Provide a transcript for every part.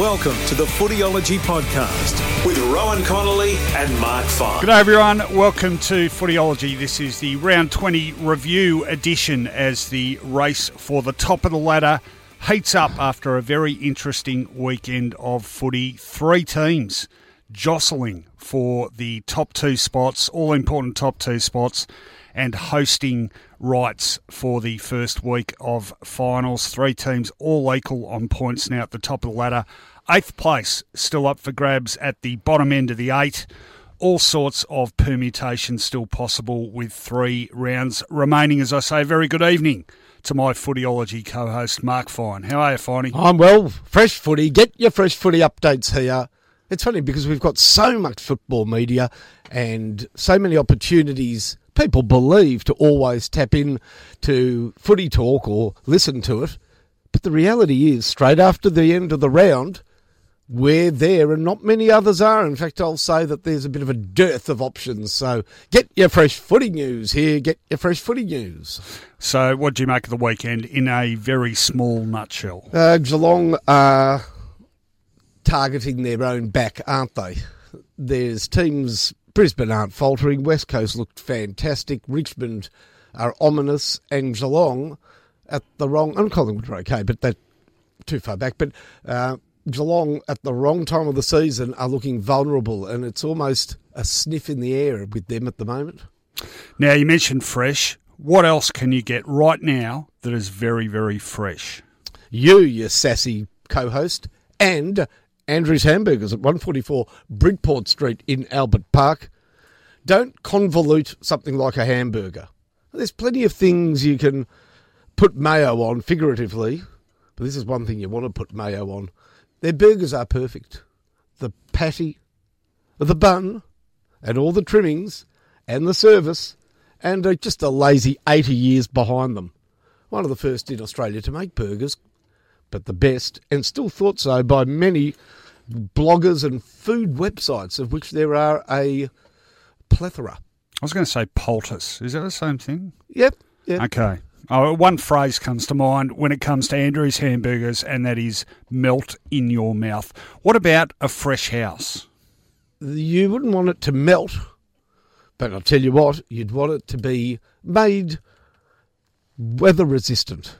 Welcome to the Footyology Podcast with Rowan Connolly and Mark Fine. G'day everyone, welcome to Footyology. This is the Round 20 review edition as the race for the top of the ladder heats up after a very interesting weekend of footy. Three teams jostling for the top two spots, all-important top two spots, and hosting rights for the first week of finals. Three teams all equal on points now at the top of the ladder. Eighth place still up for grabs at the bottom end of the eight. All sorts of permutations still possible with three rounds remaining. As I say, very good evening to my Footyology co-host, Mark Fine. How are you, Finey? I'm well. Fresh footy. Get your fresh footy updates here. It's funny because we've got so much football media and so many opportunities people believe to always tap in to footy talk or listen to it. But the reality is, straight after the end of the round, we're there and not many others are. In fact, I'll say that there's a bit of a dearth of options. So get your fresh footy news here. Get your fresh footy news. So what do you make of the weekend in a very small nutshell? Geelong are targeting their own back, aren't they? There's teams... Brisbane aren't faltering, West Coast looked fantastic, Richmond are ominous, and Geelong at the wrong... and Collingwood are okay, but they're too far back. But Geelong at the wrong time of the season are looking vulnerable, and it's almost a sniff in the air with them at the moment. Now, you mentioned fresh. What else can you get right now that is very, very fresh? You sassy co-host, and... Andrew's Hamburgers at 144 Bridport Street in Albert Park. Don't convolute something like a hamburger. There's plenty of things you can put mayo on, figuratively, but this is one thing you want to put mayo on. Their burgers are perfect. The patty, the bun, and all the trimmings, and the service, and just a lazy 80 years behind them. One of the first in Australia to make burgers, but the best, and still thought so by many bloggers and food websites, of which there are a plethora. I was going to say poultice. Is that the same thing? Yep. Okay. Oh, one phrase comes to mind when it comes to Andrew's Hamburgers, and that is melt in your mouth. What about a fresh house? You wouldn't want it to melt, but I'll tell you what, you'd want it to be made weather-resistant.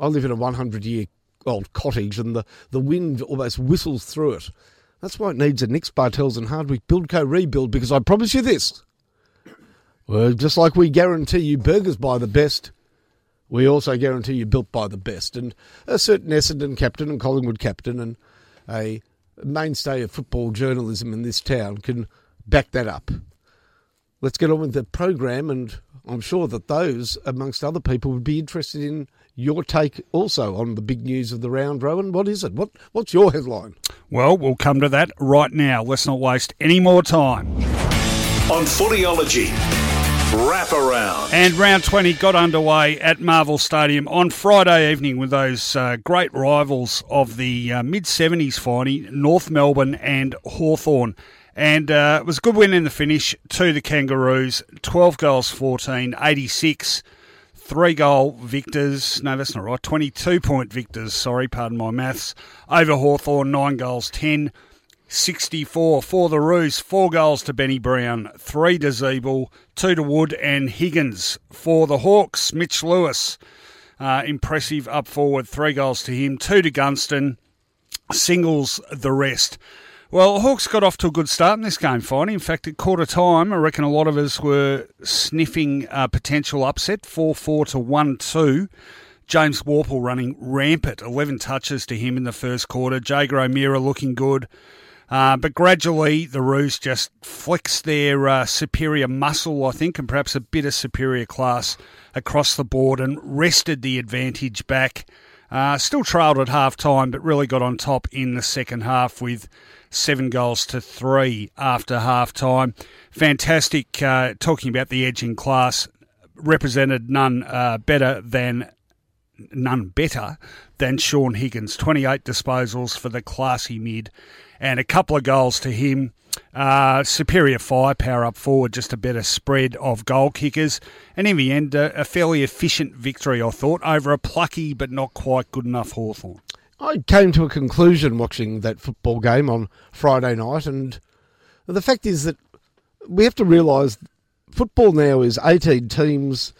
I live in a 100-year-old cottage and the wind almost whistles through it. That's why it needs a Nick's Bartels and Hardwick Buildco rebuild, because I promise you this. Well, just like we guarantee you burgers by the best, we also guarantee you built by the best. And a certain Essendon captain and Collingwood captain and a mainstay of football journalism in this town can back that up. Let's get on with the program, and I'm sure that those, amongst other people, would be interested in your take also on the big news of the round, Rowan. What is it? What's your headline? Well, we'll come to that right now. Let's not waste any more time. On Footyology, wrap around. And round 20 got underway at Marvel Stadium on Friday evening with those great rivals of the mid-70s, Finey, North Melbourne and Hawthorn. And it was a good win in the finish to the Kangaroos, 12 goals, 14, 86, three-goal victors. No, that's not right. 22-point victors, sorry, pardon my maths, over Hawthorn, 9 goals, 10, 64 for the Roos, 4 goals to Benny Brown, 3 to Zeeble, 2 to Wood and Higgins. For the Hawks, Mitch Lewis, impressive up forward, 3 goals to him, 2 to Gunston, singles the rest. Well, Hawks got off to a good start in this game, Finey. In fact, at quarter time, I reckon a lot of us were sniffing a potential upset, 4-4 to 1-2. James Warple running rampant, 11 touches to him in the first quarter. Jager O'Meara looking good. But gradually, the Roos just flex their superior muscle, I think, and perhaps a bit of superior class across the board and wrested the advantage back. Still trailed at half-time, but really got on top in the second half with 7-3 after half-time. Fantastic, talking about the edge in class, represented none better than Sean Higgins. 28 disposals for the classy mid and a couple of goals to him. Superior firepower up forward, just a better spread of goal kickers. And in the end, a fairly efficient victory, I thought, over a plucky but not quite good enough Hawthorn. I came to a conclusion watching that football game on Friday night, and the fact is that we have to realise football now is 18 teams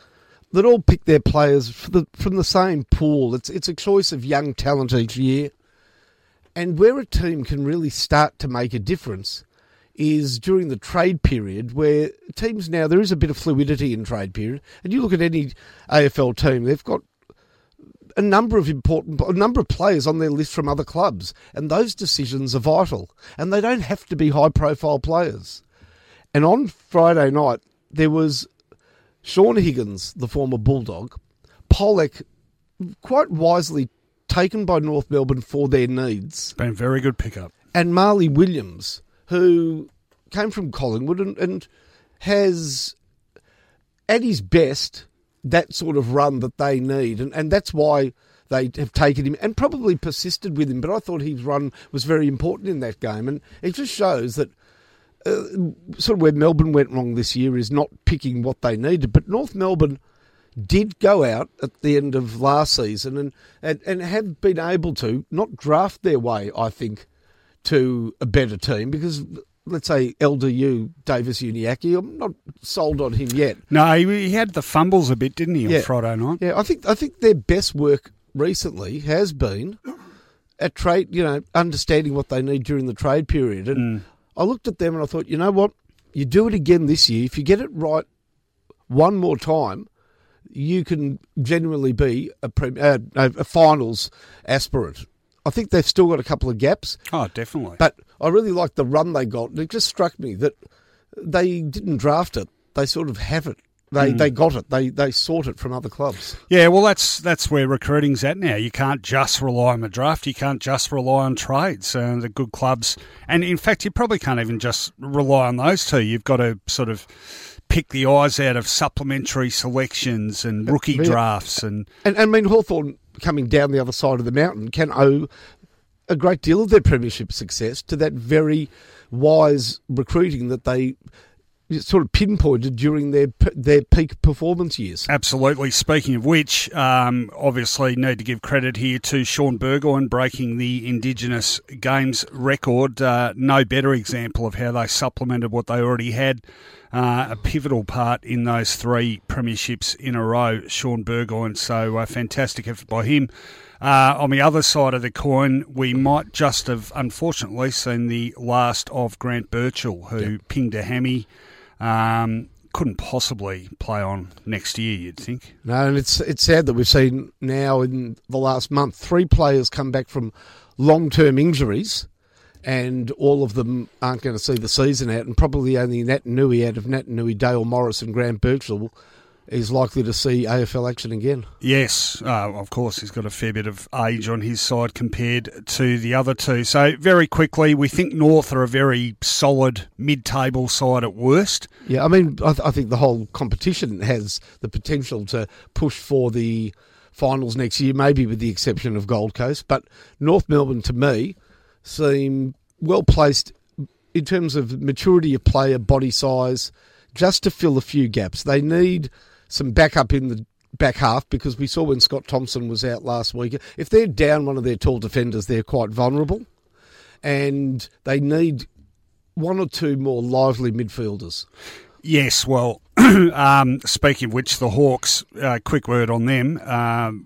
that all pick their players from the same pool. It's a choice of young talent each year. And where a team can really start to make a difference is during the trade period, where teams now, there is a bit of fluidity in trade period. And you look at any AFL team, they've got a number of players on their list from other clubs. And those decisions are vital. And they don't have to be high-profile players. And on Friday night, there was Sean Higgins, the former Bulldog, Pollock, quite wisely taken by North Melbourne for their needs. Been a very good pickup. And Marley Williams, who came from Collingwood and has, at his best, that sort of run that they need. And that's why they have taken him and probably persisted with him. But I thought his run was very important in that game. And it just shows that sort of where Melbourne went wrong this year is not picking what they needed. But North Melbourne did go out at the end of last season and have been able to not draft their way, I think, to a better team, because, let's say, LDU, Davis Uniacke, I'm not sold on him yet. No, he had the fumbles a bit, didn't he, on Friday night? Yeah, I think their best work recently has been at trade, understanding what they need during the trade period. And I looked at them and I thought, you know what, you do it again this year. If you get it right one more time, you can genuinely be a finals aspirant. I think they've still got a couple of gaps. Oh, definitely. But I really like the run they got. And it just struck me that they didn't draft it. They sort of have it. They got it. They sought it from other clubs. Yeah, well, that's where recruiting's at now. You can't just rely on the draft. You can't just rely on trades and the good clubs. And, in fact, you probably can't even just rely on those two. You've got to sort of pick the eyes out of supplementary selections and rookie drafts. And I mean, Hawthorn, coming down the other side of the mountain, can owe a great deal of their premiership success to that very wise recruiting that they sort of pinpointed during their peak performance years. Absolutely. Speaking of which, obviously need to give credit here to Sean Burgoyne, breaking the Indigenous Games record. No better example of how they supplemented what they already had. A pivotal part in those three premierships in a row, Sean Burgoyne. So a fantastic effort by him. On the other side of the coin, we might just have, unfortunately, seen the last of Grant Birchall, who pinged a hammy. Couldn't possibly play on next year, you'd think. No, and it's sad that we've seen now in the last month 3 players come back from long-term injuries, and all of them aren't going to see the season out, and probably only Naitanui, out of Naitanui, Dale Morris and Grant Birchall, is likely to see AFL action again. Yes, of course, he's got a fair bit of age on his side compared to the other two. So, very quickly, we think North are a very solid mid-table side at worst. Yeah, I mean, I think the whole competition has the potential to push for the finals next year, maybe with the exception of Gold Coast. But North Melbourne, to me, seem well-placed in terms of maturity of player, body size, just to fill a few gaps. They need some backup in the back half, because we saw when Scott Thompson was out last week, if they're down one of their tall defenders, they're quite vulnerable. And they need one or two more lively midfielders. Yes, well, speaking of which, the Hawks, quick word on them.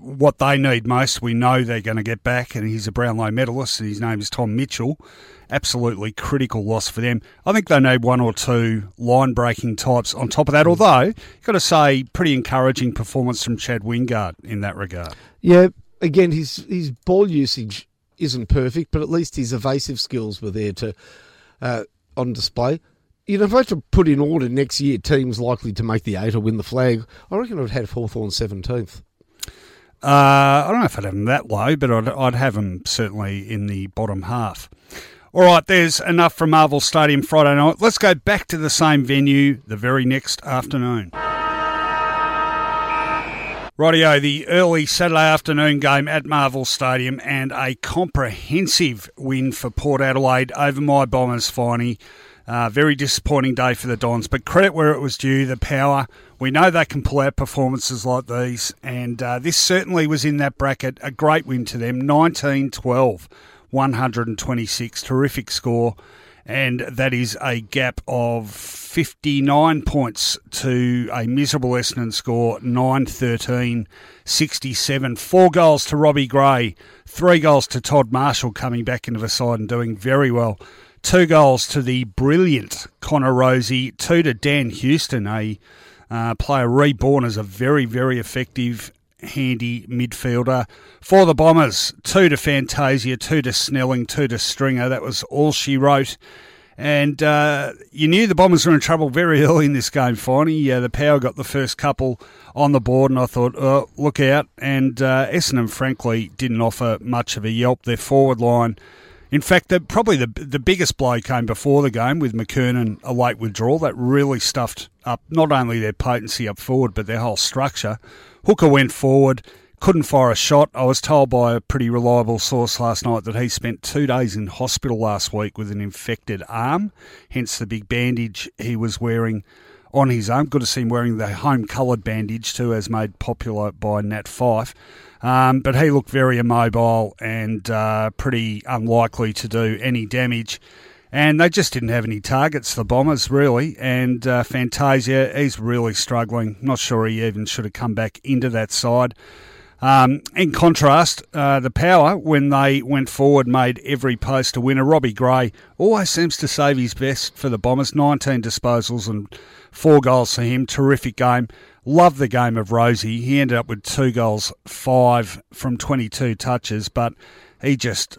What they need most, we know they're going to get back, and he's a Brownlow medalist, and his name is Tom Mitchell. Absolutely critical loss for them. I think they need one or two line-breaking types on top of that, although you've got to say, pretty encouraging performance from Chad Wingard in that regard. Yeah, again, his ball usage isn't perfect, but at least his evasive skills were there to on display. You know, if I had to put in order next year teams likely to make the 8 or win the flag, I reckon I would have Hawthorn 17th. I don't know if I'd have them that low, but I'd have them certainly in the bottom half. All right, there's enough from Marvel Stadium Friday night. Let's go back to the same venue the very next afternoon. Rightio, the early Saturday afternoon game at Marvel Stadium and a comprehensive win for Port Adelaide over my Bombers, Finey. Very disappointing day for the Dons, but credit where it was due, the power. We know they can pull out performances like these, and this certainly was in that bracket. A great win to them, 19-12, 126, terrific score. And that is a gap of 59 points to a miserable Essendon score, 9-13, 67. 4 goals to Robbie Gray, 3 goals to Todd Marshall coming back into the side and doing very well. 2 goals to the brilliant Connor Rosie, 2 to Dan Houston, a player reborn as a very, very effective, handy midfielder. For the Bombers, 2 to Fantasia, 2 to Snelling, 2 to Stringer. That was all she wrote. And you knew the Bombers were in trouble very early in this game, finally. Yeah, the power got the first couple on the board, and I thought, oh, look out. And Essendon, frankly, didn't offer much of a yelp. Their forward line, in fact, probably the biggest blow came before the game with McKernan, a late withdrawal. That really stuffed up not only their potency up forward, but their whole structure. Hooker went forward, couldn't fire a shot. I was told by a pretty reliable source last night that he spent 2 days in hospital last week with an infected arm, hence the big bandage he was wearing on his arm. Good to see him wearing the home-coloured bandage too, as made popular by Nat Fyfe. But he looked very immobile and pretty unlikely to do any damage. And they just didn't have any targets, the Bombers, really. And Fantasia, he's really struggling. Not sure he even should have come back into that side. In contrast, the power, when they went forward, made every post a winner. Robbie Gray always seems to save his best for the Bombers. 19 disposals and 4 goals for him. Terrific game. Love the game of Rosie. He ended up with 2 goals, 5 from 22 touches, but he just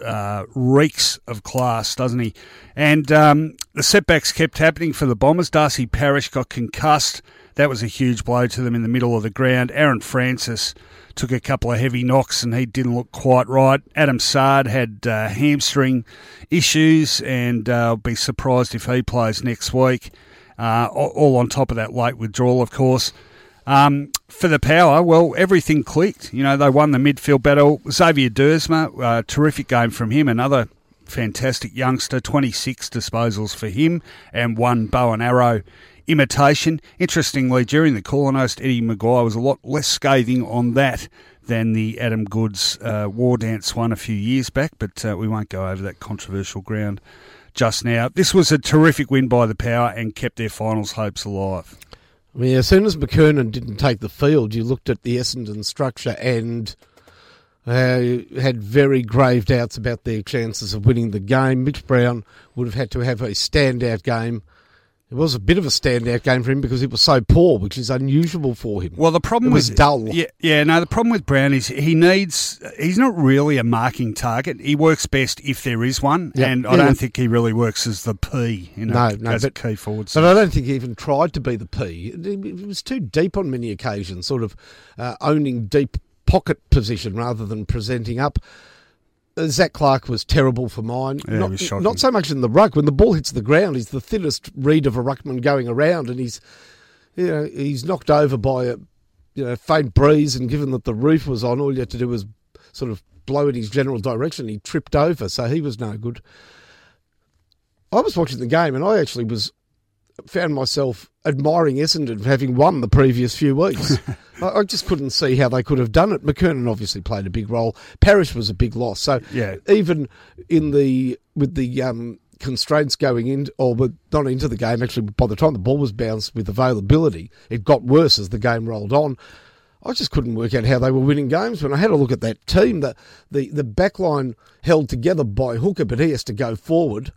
reeks of class, doesn't he? And the setbacks kept happening for the Bombers. Darcy Parish got concussed. That was a huge blow to them in the middle of the ground. Aaron Francis took a couple of heavy knocks and he didn't look quite right. Adam Sard had hamstring issues, and I'll be surprised if he plays next week. All on top of that late withdrawal, of course. For the power, well, everything clicked. You know, they won the midfield battle. Xavier Dersma, terrific game from him. Another fantastic youngster, 26 disposals for him and 1 bow and arrow imitation. Interestingly, during the call, I noticed Eddie Maguire was a lot less scathing on that than the Adam Goods war dance one a few years back, but we won't go over that controversial ground just now. This was a terrific win by the power and kept their finals hopes alive. I mean, as soon as McKernan didn't take the field, you looked at the Essendon structure and had very grave doubts about their chances of winning the game. Mitch Brown would have had to have a standout game. It was a bit of a standout game for him because it was so poor, which is unusual for him. Well, the problem was dull. Yeah, no, the problem with Brown is he's not really a marking target. He works best if there is one, and I don't think he really works as the P, you know, as a key forward. But I don't think he even tried to be the P. It was too deep on many occasions, sort of owning deep pocket position rather than presenting up. Zach Clark was terrible for mine. Yeah, not so much in the ruck. When the ball hits the ground, he's the thinnest reed of a ruckman going around, and he's knocked over by a faint breeze. And given that the roof was on, all you had to do was sort of blow in his general direction. He tripped over, so he was no good. I was watching the game, and I actually found myself admiring Essendon for having won the previous few weeks. I just couldn't see how they could have done it. McKernan obviously played a big role. Parrish was a big loss. So even with the constraints going in, or not into the game, actually by the time the ball was bounced with availability, it got worse as the game rolled on. I just couldn't work out how they were winning games. When I had a look at that team, the back line held together by Hooker, but he has to go forward.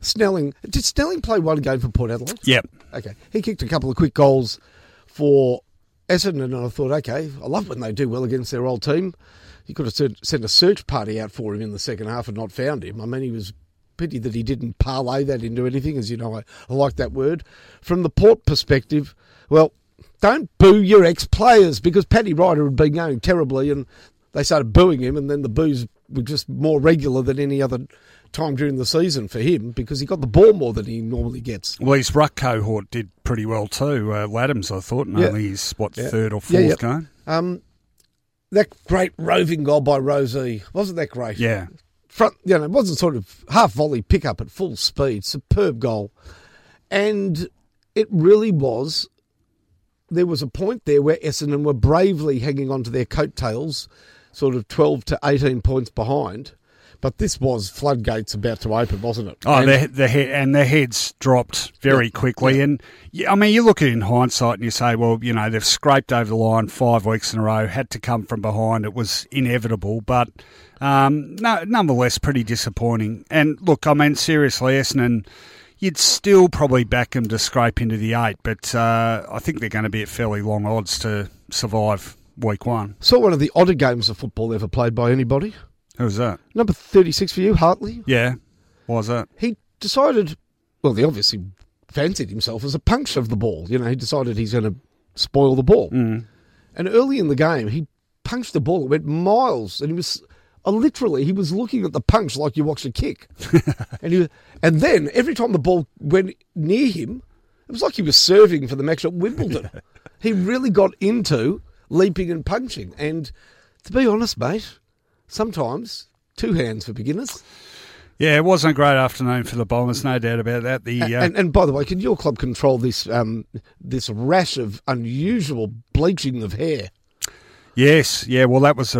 Snelling. Did Snelling play one game for Port Adelaide? Yep. Okay. He kicked a couple of quick goals for Essendon, and I thought, okay, I love when they do well against their old team. You could have sent a search party out for him in the second half and not found him. I mean, he was pity that he didn't parlay that into anything, as you know, I like that word. From the Port perspective, well, Don't boo your ex-players, because Paddy Ryder had been going terribly and they started booing him, and then the boos were just more regular than any other time during the season for him because he got the ball more than he normally gets. Well, his ruck cohort did pretty well too. Laddams, I thought, and only his, third or fourth game. That great roving goal by Rosie, wasn't that great? Yeah. Front, you know, it wasn't sort of half-volley pick-up at full speed, superb goal. And it really was, there was a point there where Essendon were bravely hanging on to their coattails, sort of 12 to 18 points behind. But this was floodgates about to open, wasn't it? Oh, and their heads dropped very quickly. Yeah. And, I mean, you look at it in hindsight and you say, well, you know, they've scraped over the line 5 weeks in a row, had to come from behind. It was inevitable. But, nonetheless, pretty disappointing. And, look, I mean, seriously, Essendon, you'd still probably back them to scrape into the eight. But I think they're going to be at fairly long odds to survive week one. Saw one of the odder games of football ever played by anybody. Who's that? Number 36 for you, Hartley. Yeah. Why was that? He decided, well, he obviously fancied himself as a puncher of the ball. You know, he decided he's going to spoil the ball. Mm. And early in the game, he punched the ball. It went miles. And he was, literally, he was looking at the punch like you watch a kick. And then every time the ball went near him, it was like he was serving for the match at Wimbledon. He really got into leaping and punching. And to be honest, mate, sometimes two hands for beginners. Yeah, it wasn't a great afternoon for the Bombers, no doubt about that. And by the way, can your club control this this rash of unusual bleaching of hair? Yes, yeah. Well, that was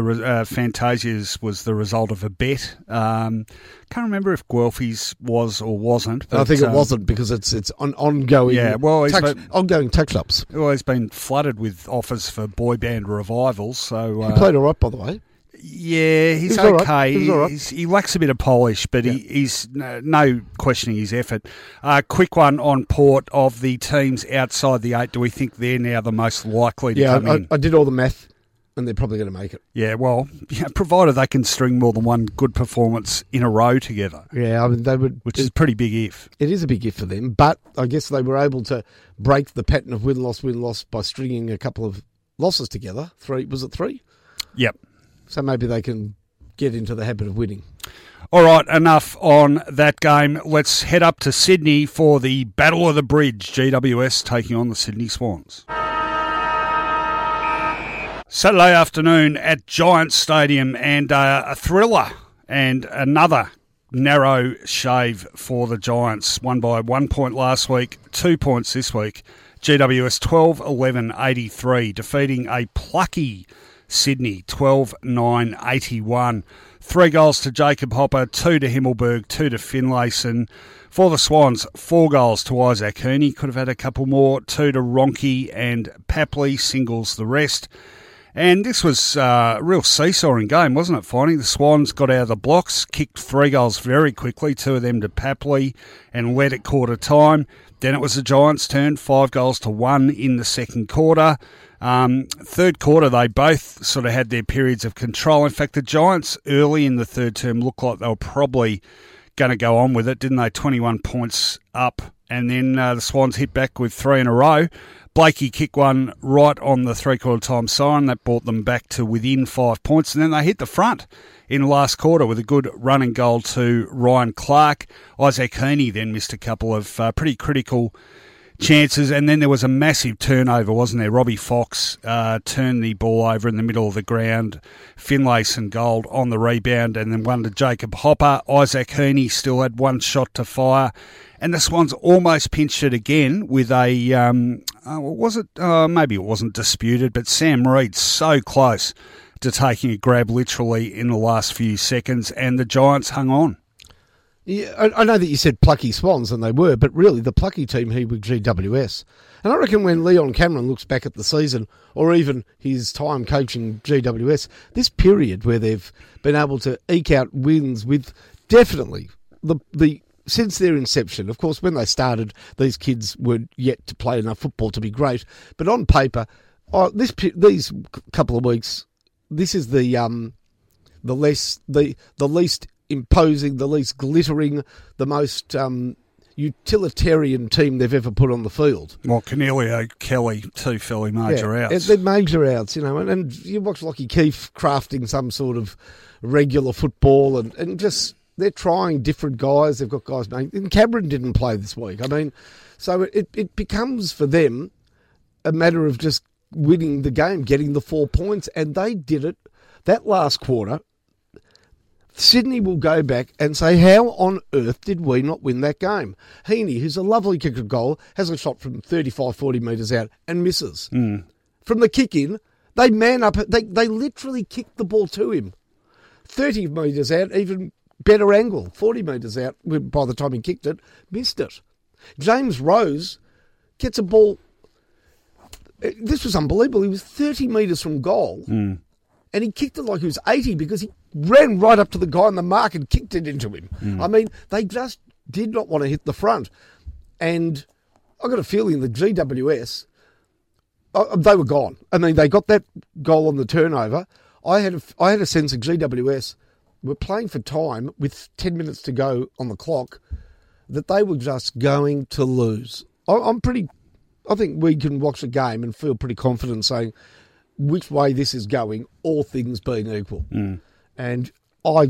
Fantasia's was the result of a bet. Can't remember if Guelphy's was or wasn't. But, I think it wasn't because it's an ongoing. Yeah, well, ongoing touch-ups. Well, he's been flooded with offers for boy band revivals. So he played all right, by the way. Yeah, he's okay. He was all right. He lacks a bit of polish, but he's no questioning his effort. Quick one on Port of the teams outside the eight. Do we think they're now the most likely to come in? I did all the math, and they're probably going to make it. Yeah, well, provided they can string more than one good performance in a row together. Yeah, I mean, they would. Which is a pretty big if. It is a big if for them, but I guess they were able to break the pattern of win-loss by stringing a couple of losses together. Was it three? Yep. So maybe they can get into the habit of winning. All right, enough on that game. Let's head up to Sydney for the Battle of the Bridge. GWS taking on the Sydney Swans. Saturday afternoon at Giants Stadium, and a thriller and another narrow shave for the Giants. Won by 1 point last week, 2 points this week. GWS 12-11-83, defeating a plucky Sydney, 12-9-81. 3 goals to Jacob Hopper, 2 to Himmelberg, 2 to Finlayson. For the Swans, 4 goals to Isaac Hearney. Could have had a couple more. 2 to Ronke and Papley, singles the rest. And this was a real seesawing game, wasn't it, Finey? The Swans got out of the blocks, kicked 3 goals very quickly, 2 of them to Papley, and led at quarter time. Then it was the Giants' turn, 5 goals to 1 in the second quarter. Third quarter, they both sort of had their periods of control. In fact, the Giants early in the third term looked like they were probably going to go on with it, didn't they? 21 points up. And then the Swans hit back with 3 in a row. Blakey kicked one right on the three-quarter time siren. That brought them back to within 5 points. And then they hit the front in the last quarter with a good running goal to Ryan Clark. Isaac Heaney then missed a couple of pretty critical chances, and then there was a massive turnover, wasn't there? Robbie Fox turned the ball over in the middle of the ground. Finlayson gold on the rebound, and then one to Jacob Hopper. Isaac Heaney still had 1 shot to fire, and the Swans almost pinched it again with a maybe it wasn't disputed, but Sam Reid so close to taking a grab literally in the last few seconds, and the Giants hung on. Yeah, I know that you said plucky Swans, and they were, but really the plucky team here were GWS. And I reckon when Leon Cameron looks back at the season, or even his time coaching GWS, this period where they've been able to eke out wins with definitely the since their inception. Of course, when they started, these kids weren't yet to play enough football to be great. But on paper, these couple of weeks, this is the least imposing, the least glittering, the most utilitarian team they've ever put on the field. Well, Cornelio, Kelly, Tuifili, Major outs. They're major outs, you know, and you watch Lachie Keefe crafting some sort of regular football and just they're trying different guys. They've got guys making... And Cameron didn't play this week. I mean, so it becomes for them a matter of just winning the game, getting the 4 points, and they did it that last quarter. Sydney will go back and say, how on earth did we not win that game? Heaney, who's a lovely kicker goal, has a shot from 35, 40 metres out and misses. Mm. From the kick-in, they man up. They literally kicked the ball to him. 30 metres out, even better angle. 40 metres out, by the time he kicked it, missed it. James Rose gets a ball. This was unbelievable. He was 30 metres from goal, and he kicked it like he was 80 because he ran right up to the guy in the mark and kicked it into him. Mm. I mean, they just did not want to hit the front. And I got a feeling the GWS, they were gone. I mean, they got that goal on the turnover. I had a sense that GWS were playing for time with 10 minutes to go on the clock, that they were just going to lose. I think we can watch a game and feel pretty confident saying which way this is going, all things being equal. Mm. And I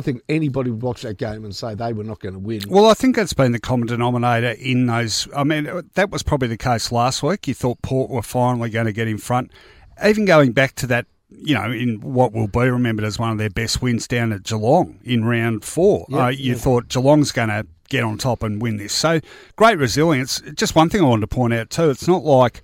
think anybody would watch that game and say they were not going to win. Well, I think that's been the common denominator in those. I mean, that was probably the case last week. You thought Port were finally going to get in front. Even going back to that, you know, in what will be remembered as one of their best wins down at Geelong in round four. Yep, you thought Geelong's going to get on top and win this. So great resilience. Just one thing I wanted to point out too, it's not like...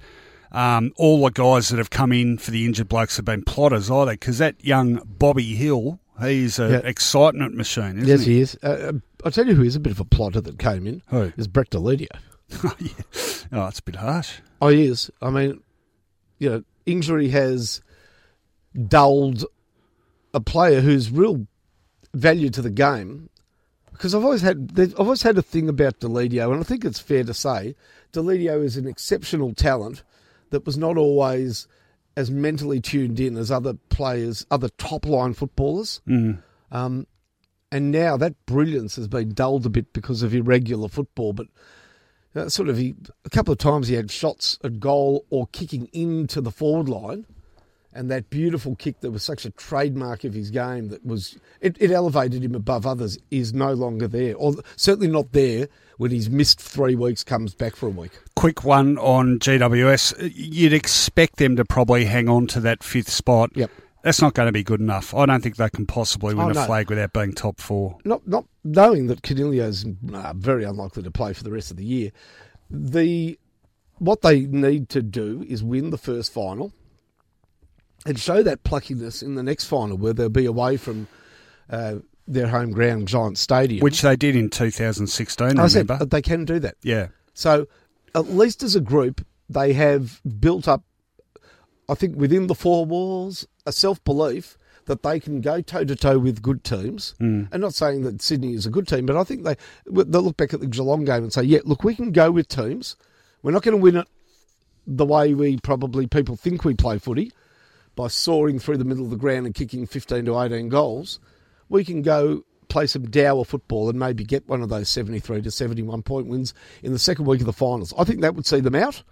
all the guys that have come in for the injured blokes have been plotters either, because that young Bobby Hill, he's an excitement machine, isn't he? Yes, he is. I'll tell you who is a bit of a plotter that came in. Who? Is Brett Deledio. Oh, that's a bit harsh. Oh, he is. I mean, you know, injury has dulled a player who's real value to the game. Because I've always had a thing about Deledio, and I think it's fair to say Deledio is an exceptional talent that was not always as mentally tuned in as other players, other top-line footballers. Mm. And now that brilliance has been dulled a bit because of irregular football. But a couple of times he had shots at goal or kicking into the forward line, and that beautiful kick that was such a trademark of his game that was it elevated him above others is no longer there, or certainly not there when he's missed 3 weeks, comes back for a week. Quick one on GWS. You'd expect them to probably hang on to that fifth spot. Yep. That's not going to be good enough. I don't think they can possibly win a flag without being top four. Not knowing that Cornelio's very unlikely to play for the rest of the year. What they need to do is win the first final and show that pluckiness in the next final where they'll be away from their home ground, Giant Stadium. Which they did in 2016, remember? They can do that. Yeah. So at least as a group, they have built up, I think within the four walls, a self-belief that they can go toe-to-toe with good teams. Mm. I'm not saying that Sydney is a good team, but I think they'll look back at the Geelong game and say, yeah, look, we can go with teams. We're not going to win it the way we probably people think we play footy, by soaring through the middle of the ground and kicking 15 to 18 goals, we can go play some dour football and maybe get one of those 73 to 71 point wins in the second week of the finals. I think that would see them out.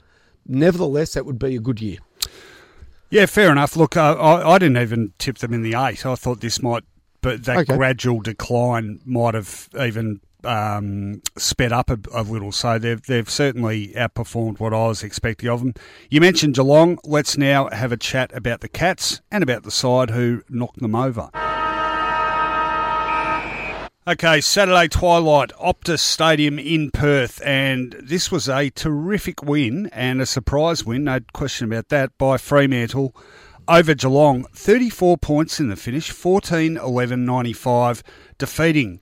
Nevertheless, that would be a good year. Yeah, fair enough. Look, I didn't even tip them in the eight. I thought this might, but that gradual decline might have even sped up a little. So they've certainly outperformed what I was expecting of them. You mentioned Geelong. Let's now have a chat about the Cats and about the side who knocked them over. Okay, Saturday twilight, Optus Stadium in Perth, and this was a terrific win and a surprise win, no question about that, by Fremantle over Geelong. 34 points in the finish, 14-11-95, defeating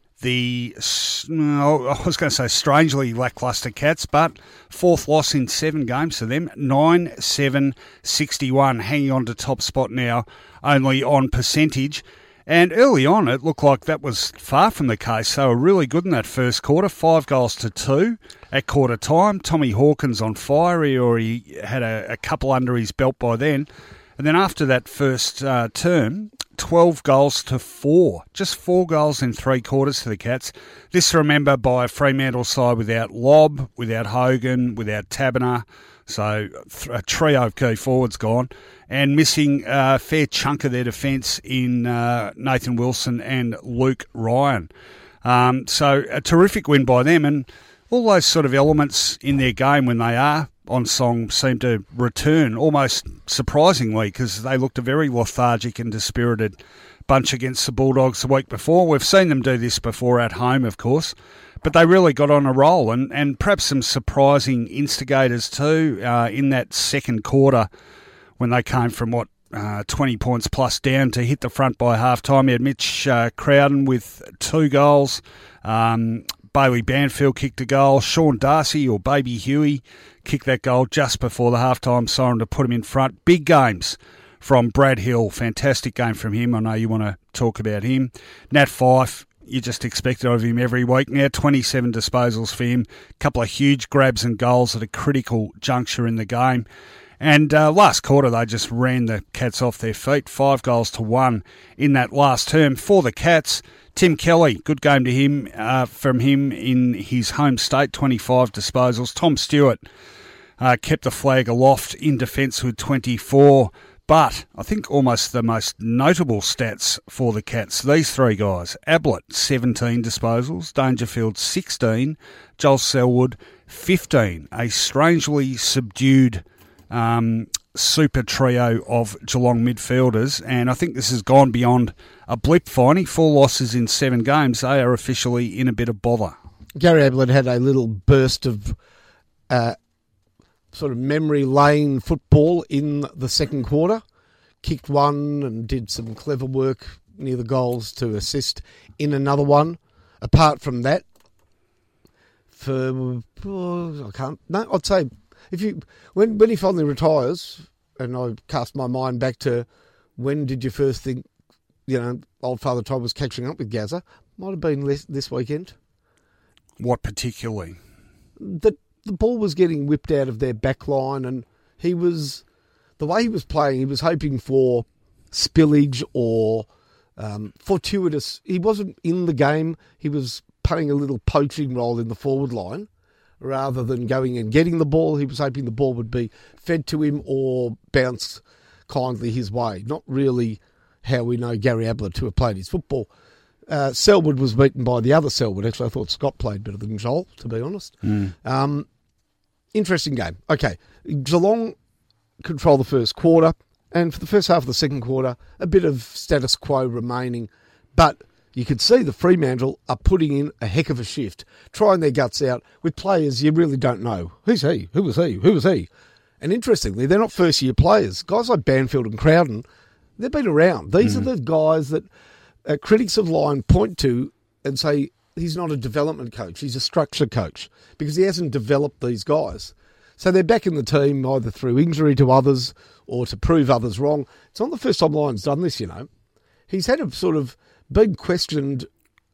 strangely lackluster Cats, but fourth loss in 7 games to them, 9-7-61, hanging on to top spot now, only on percentage. And early on, it looked like that was far from the case. They were really good in that first quarter, 5-2 at quarter time. Tommy Hawkins on fire. He already had a couple under his belt by then. And then after that first term, 12 goals to 4. Just 4 goals in 3 quarters for the Cats. This, remember, by a Fremantle side without Lobb, without Hogan, without Taberner. So a trio of key forwards gone. And missing a fair chunk of their defence in Nathan Wilson and Luke Ryan. So a terrific win by them. And all those sort of elements in their game when they are on song seem to return, almost surprisingly, because they looked a very lethargic and dispirited bunch against the Bulldogs the week before. We've seen them do this before at home, of course, but they really got on a roll, and perhaps some surprising instigators too in that second quarter when they came from, 20 points plus down to hit the front by half-time. You had Mitch Crowden with 2 goals, Bailey Banfield kicked a goal. Sean Darcy, or Baby Huey, kicked that goal just before the halftime siren to put him in front. Big games from Brad Hill. Fantastic game from him. I know you want to talk about him. Nat Fyfe, you just expect it of him every week now. 27 disposals for him. A couple of huge grabs and goals at a critical juncture in the game. And last quarter, they just ran the Cats off their feet. 5 goals to 1 in that last term for the Cats. Tim Kelly, good game to him from him in his home state, 25 disposals. Tom Stewart kept the flag aloft in defence with 24. But I think almost the most notable stats for the Cats, these three guys. Ablett, 17 disposals. Dangerfield, 16. Joel Selwood, 15. A strangely subdued super trio of Geelong midfielders, and I think this has gone beyond a blip, Finey. 4 losses in 7 games. They are officially in a bit of bother. Gary Ablett had a little burst of sort of memory lane football in the second quarter. Kicked one and did some clever work near the goals to assist in another one. Apart from that, I'd say if you when he finally retires, and I cast my mind back to when did you first think, old Father Todd was catching up with Gazza? Might have been this weekend. What particularly? That the ball was getting whipped out of their back line, and the way he was playing, he was hoping for spillage or fortuitous. He wasn't in the game. He was playing a little poaching role in the forward line. Rather than going and getting the ball, he was hoping the ball would be fed to him or bounce kindly his way. Not really how we know Gary Ablett to have played his football. Selwood was beaten by the other Selwood. Actually, I thought Scott played better than Joel, to be honest. Interesting game. Okay, Geelong control the first quarter, and for the first half of the second quarter, a bit of status quo remaining. But you could see the Fremantle are putting in a heck of a shift, trying their guts out with players you really don't know. Who's he? Who was he? Who was he? And interestingly, they're not first-year players. Guys like Banfield and Crowden, they've been around. These are the guys that critics of Lyon point to and say he's not a development coach, he's a structure coach, because he hasn't developed these guys. So they're back in the team either through injury to others or to prove others wrong. It's not the first time Lyon's done this, He's had a sort of been questioned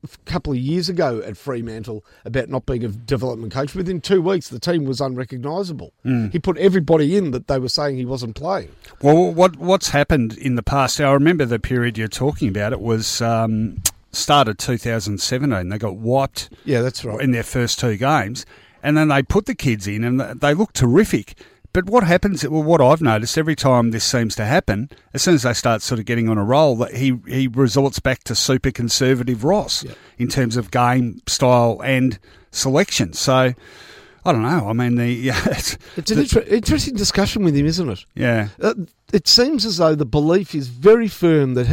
a couple of years ago at Fremantle about not being a development coach. Within 2 weeks, the team was unrecognisable. He put everybody in that they were saying he wasn't playing. Well, what's happened in the past, I remember the period you're talking about, it was started 2017. They got wiped that's right. in their first 2 games. And then they put the kids in and they looked terrific. But what happens, what I've noticed every time this seems to happen, as soon as they start sort of getting on a roll, that he resorts back to super conservative Ross in terms of game, style and selection. So, I don't know. I mean, it's an interesting discussion with him, isn't it? Yeah. It seems as though the belief is very firm that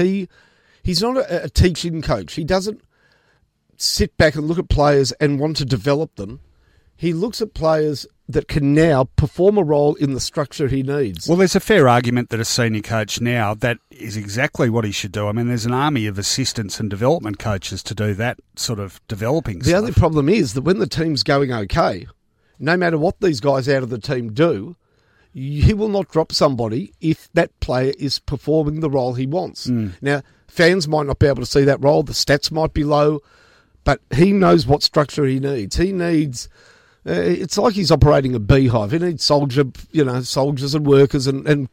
he's not a teaching coach. He doesn't sit back and look at players and want to develop them. He looks at players that can now perform a role in the structure he needs. Well, there's a fair argument that a senior coach now, that is exactly what he should do. I mean, there's an army of assistants and development coaches to do that sort of developing stuff. The only problem is that when the team's going okay, no matter what these guys out of the team do, he will not drop somebody if that player is performing the role he wants. Now, fans might not be able to see that role. The stats might be low, but he knows what structure he needs. He needs... it's like he's operating a beehive. He needs soldiers and workers and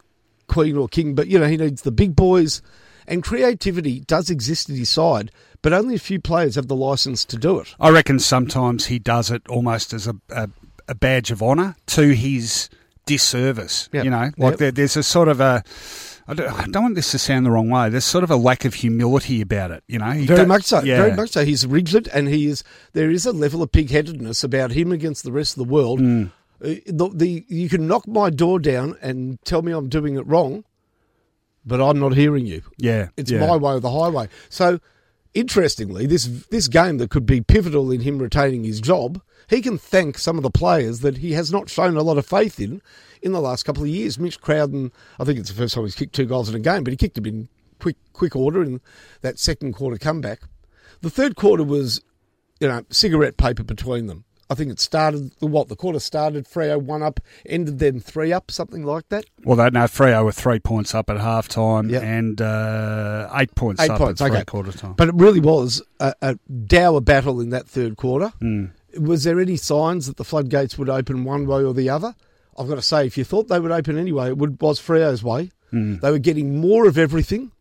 queen or king, but he needs the big boys And creativity does exist at his side, but only a few players have the licence to do it. I reckon sometimes he does it almost as a badge of honour to his disservice. Yep. You know, like there's a sort of a... I don't want this to sound the wrong way. There's sort of a lack of humility about it, you know. Very much so. Yeah. Very much so. He's rigid, and there is a level of pig-headedness about him against the rest of the world. Mm. You can knock my door down and tell me I'm doing it wrong, but I'm not hearing you. Yeah, it's my way or the highway. So, interestingly, this game that could be pivotal in him retaining his job, he can thank some of the players that he has not shown a lot of faith in the last couple of years. Mitch Crowden, I think it's the first time he's kicked 2 goals in a game, but he kicked them in quick order in that second quarter comeback. The third quarter was, you know, cigarette paper between them. I think it started, the quarter started, Freo 1 up, ended then 3 up, something like that? Well, no, Freo were 3 points up at halftime and 8 points up at three-quarter time. But it really was a dour battle in that third quarter. Mm. Was there any signs that the floodgates would open one way or the other? I've got to say, if you thought they would open anyway, it was Freo's way. Mm. They were getting more of everything,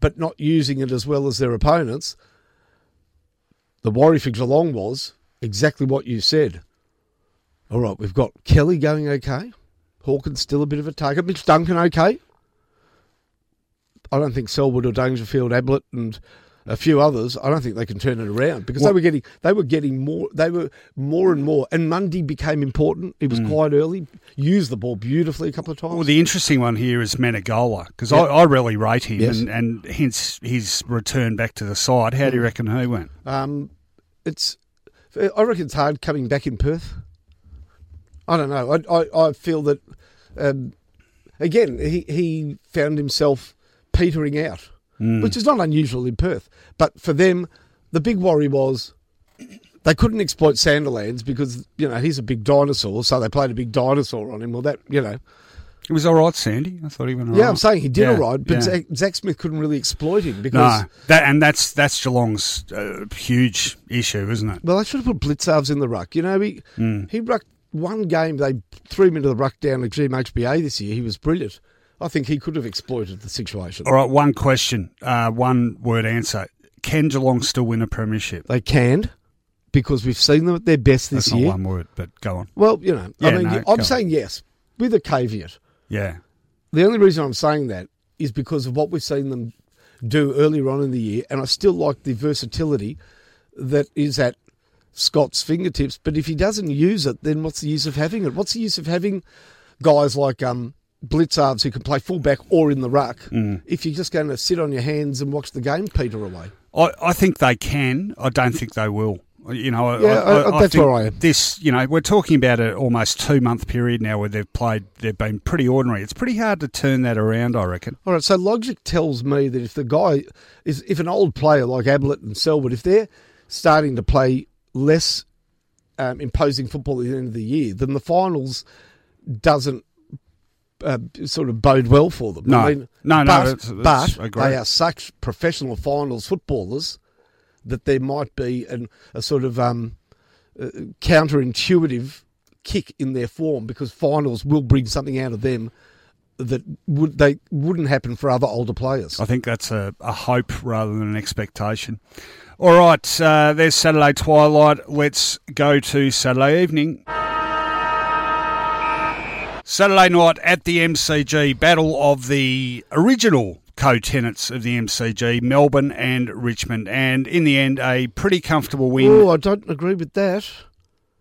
but not using it as well as their opponents. The worry for Geelong was exactly what you said. All right, we've got Kelly going okay. Hawkins still a bit of a target. Mitch Duncan okay. I don't think Selwood or Dangerfield, Ablett and a few others, I don't think they can turn it around because they were getting more and more. And Mundy became important. It was quite early. Used the ball beautifully a couple of times. Well, the interesting one here is Menegola because I really rate him and hence his return back to the side. How do you reckon he went? I reckon it's hard coming back in Perth. I don't know. I feel that again he found himself petering out. Mm. Which is not unusual in Perth. But for them, the big worry was they couldn't exploit Sandilands because, you know, he's a big dinosaur, so they played a big dinosaur on him. Well, that, you know. It was all right, Sandy. I thought he went all right. Yeah, I'm saying he did all right, but Zach Smith couldn't really exploit him because... No, that's Geelong's huge issue, isn't it? Well, they should have put Blitzarves in the ruck. You know, he rucked one game. They threw him into the ruck down at GMHBA this year. He was brilliant. I think he could have exploited the situation. All right, one question, one-word answer. Can Geelong still win a premiership? They can, because we've seen them at their best this year. That's not one word, but go on. Well, you know, I'm saying yes, with a caveat. Yeah. The only reason I'm saying that is because of what we've seen them do earlier on in the year, and I still like the versatility that is at Scott's fingertips, but if he doesn't use it, then what's the use of having it? What's the use of having guys like... Blitzarves who can play fullback or in the ruck if you're just going to sit on your hands and watch the game peter away. I think they can. I don't think they will. You know, that's where I am. This, you know, we're talking about an almost 2 month period now where they've been pretty ordinary. It's pretty hard to turn that around, I reckon. All right. So logic tells me that if an old player like Ablett and Selwood, if they're starting to play less imposing football at the end of the year, then the finals doesn't. Sort of bode well for them. No, I mean, but they are such professional finals footballers that there might be a sort of counterintuitive kick in their form because finals will bring something out of them that wouldn't happen for other older players. I think that's a hope rather than an expectation. All right, there's Saturday twilight. Let's go to Saturday evening. Saturday night at the MCG, battle of the original co-tenants of the MCG, Melbourne and Richmond. And in the end, a pretty comfortable win. Oh, I don't agree with that.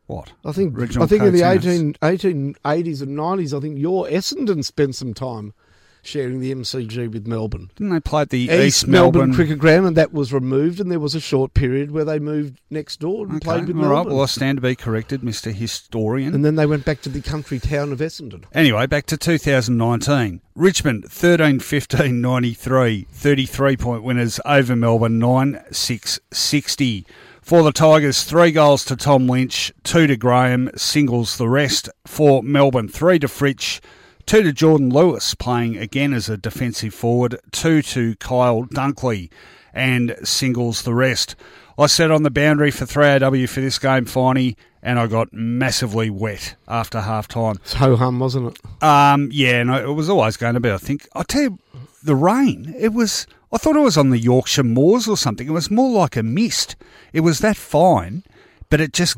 What? I think in the 1880s and 90s, I think your Essendon spent some time sharing the MCG with Melbourne. Didn't they play at the East Melbourne Cricket Ground, and that was removed, and there was a short period where they moved next door and played with Melbourne. All right, well, I stand to be corrected, Mr. Historian. And then they went back to the country town of Essendon. Anyway, back to 2019. Richmond, 13-15-93, 33-point winners over Melbourne, 9-6-60. For the Tigers, 3 goals to Tom Lynch, 2 to Graham, singles the rest. For Melbourne, 3 to Fritsch, 2 to Jordan Lewis, playing again as a defensive forward. 2 to Kyle Dunkley and singles the rest. I sat on the boundary for 3AW for this game, Finey, and I got massively wet after half-time. It's ho-hum, wasn't it? Yeah, and it was always going to be, I think. I tell you, the rain, it was... I thought it was on the Yorkshire moors or something. It was more like a mist. It was that fine, but it just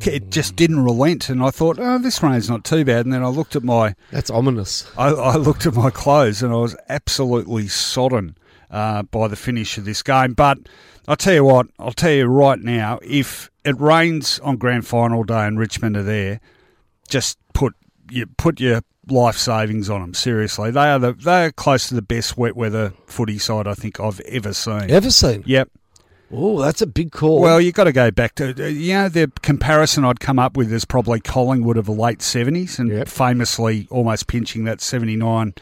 didn't relent. And I thought, oh, this rain's not too bad. And then I looked at my... That's ominous. I looked at my clothes and I was absolutely sodden by the finish of this game. But I'll tell you what, I'll tell you right now, if it rains on grand final day and Richmond are there, just put your life savings on them. Seriously, they are close to the best wet weather footy side I think I've ever seen. Yep. Oh, that's a big call. Well, you've got to go back to, you know, the comparison I'd come up with is probably Collingwood of the late 70s and famously almost pinching that 79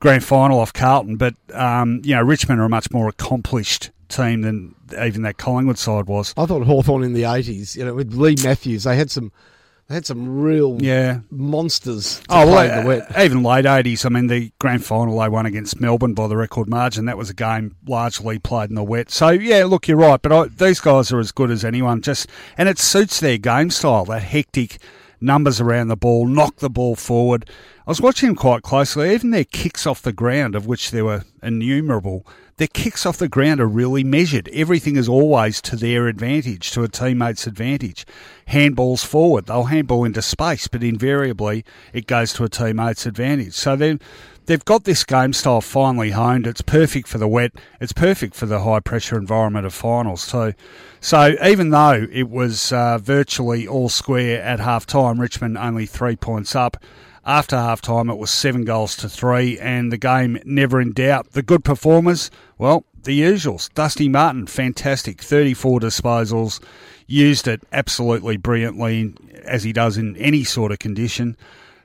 grand final off Carlton. But, you know, Richmond are a much more accomplished team than even that Collingwood side was. I thought Hawthorn in the 80s, you know, with Lee Matthews, they had some real monsters to play in the wet. Even late 80s, I mean, the grand final they won against Melbourne by the record margin. That was a game largely played in the wet. So, yeah, look, you're right. But these guys are as good as anyone. And it suits their game style, that hectic numbers around the ball, knock the ball forward. I was watching them quite closely. Even their kicks off the ground, of which there were innumerable, their kicks off the ground are really measured. Everything is always to their advantage, to a teammate's advantage. Handballs forward. They'll handball into space, but invariably it goes to a teammate's advantage. So they've got this game style finely honed. It's perfect for the wet. It's perfect for the high-pressure environment of finals too. So even though it was virtually all square at half-time, Richmond only 3 points up. After half-time, it was 7-3, and the game never in doubt. The good performers, well, the usuals. Dusty Martin, fantastic, 34 disposals, used it absolutely brilliantly, as he does in any sort of condition.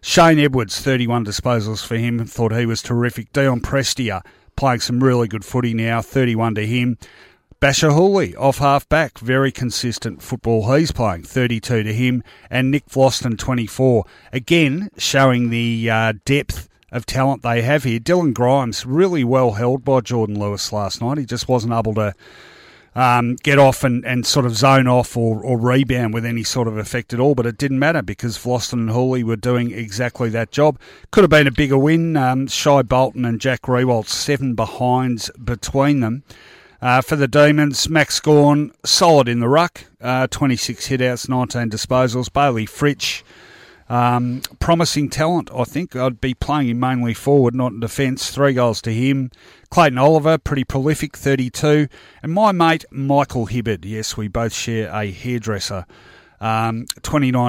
Shane Edwards, 31 disposals for him, thought he was terrific. Dion Prestia, playing some really good footy now, 31 to him. Bashahuli, off half-back, very consistent football he's playing, 32 to him, and Nick Floston, 24. Again, showing the depth of talent they have here. Dylan Grimes, really well held by Jordan Lewis last night. He just wasn't able to get off and sort of zone off or rebound with any sort of effect at all, but it didn't matter because Floston and Hooley were doing exactly that job. Could have been a bigger win. Shai Bolton and Jack Rewalt, 7 behinds between them. For the Demons, Max Gawn, solid in the ruck, 26 hit-outs, 19 disposals. Bailey Fritsch, promising talent, I think. I'd be playing him mainly forward, not in defence. 3 goals to him. Clayton Oliver, pretty prolific, 32. And my mate, Michael Hibbard. Yes, we both share a hairdresser. 29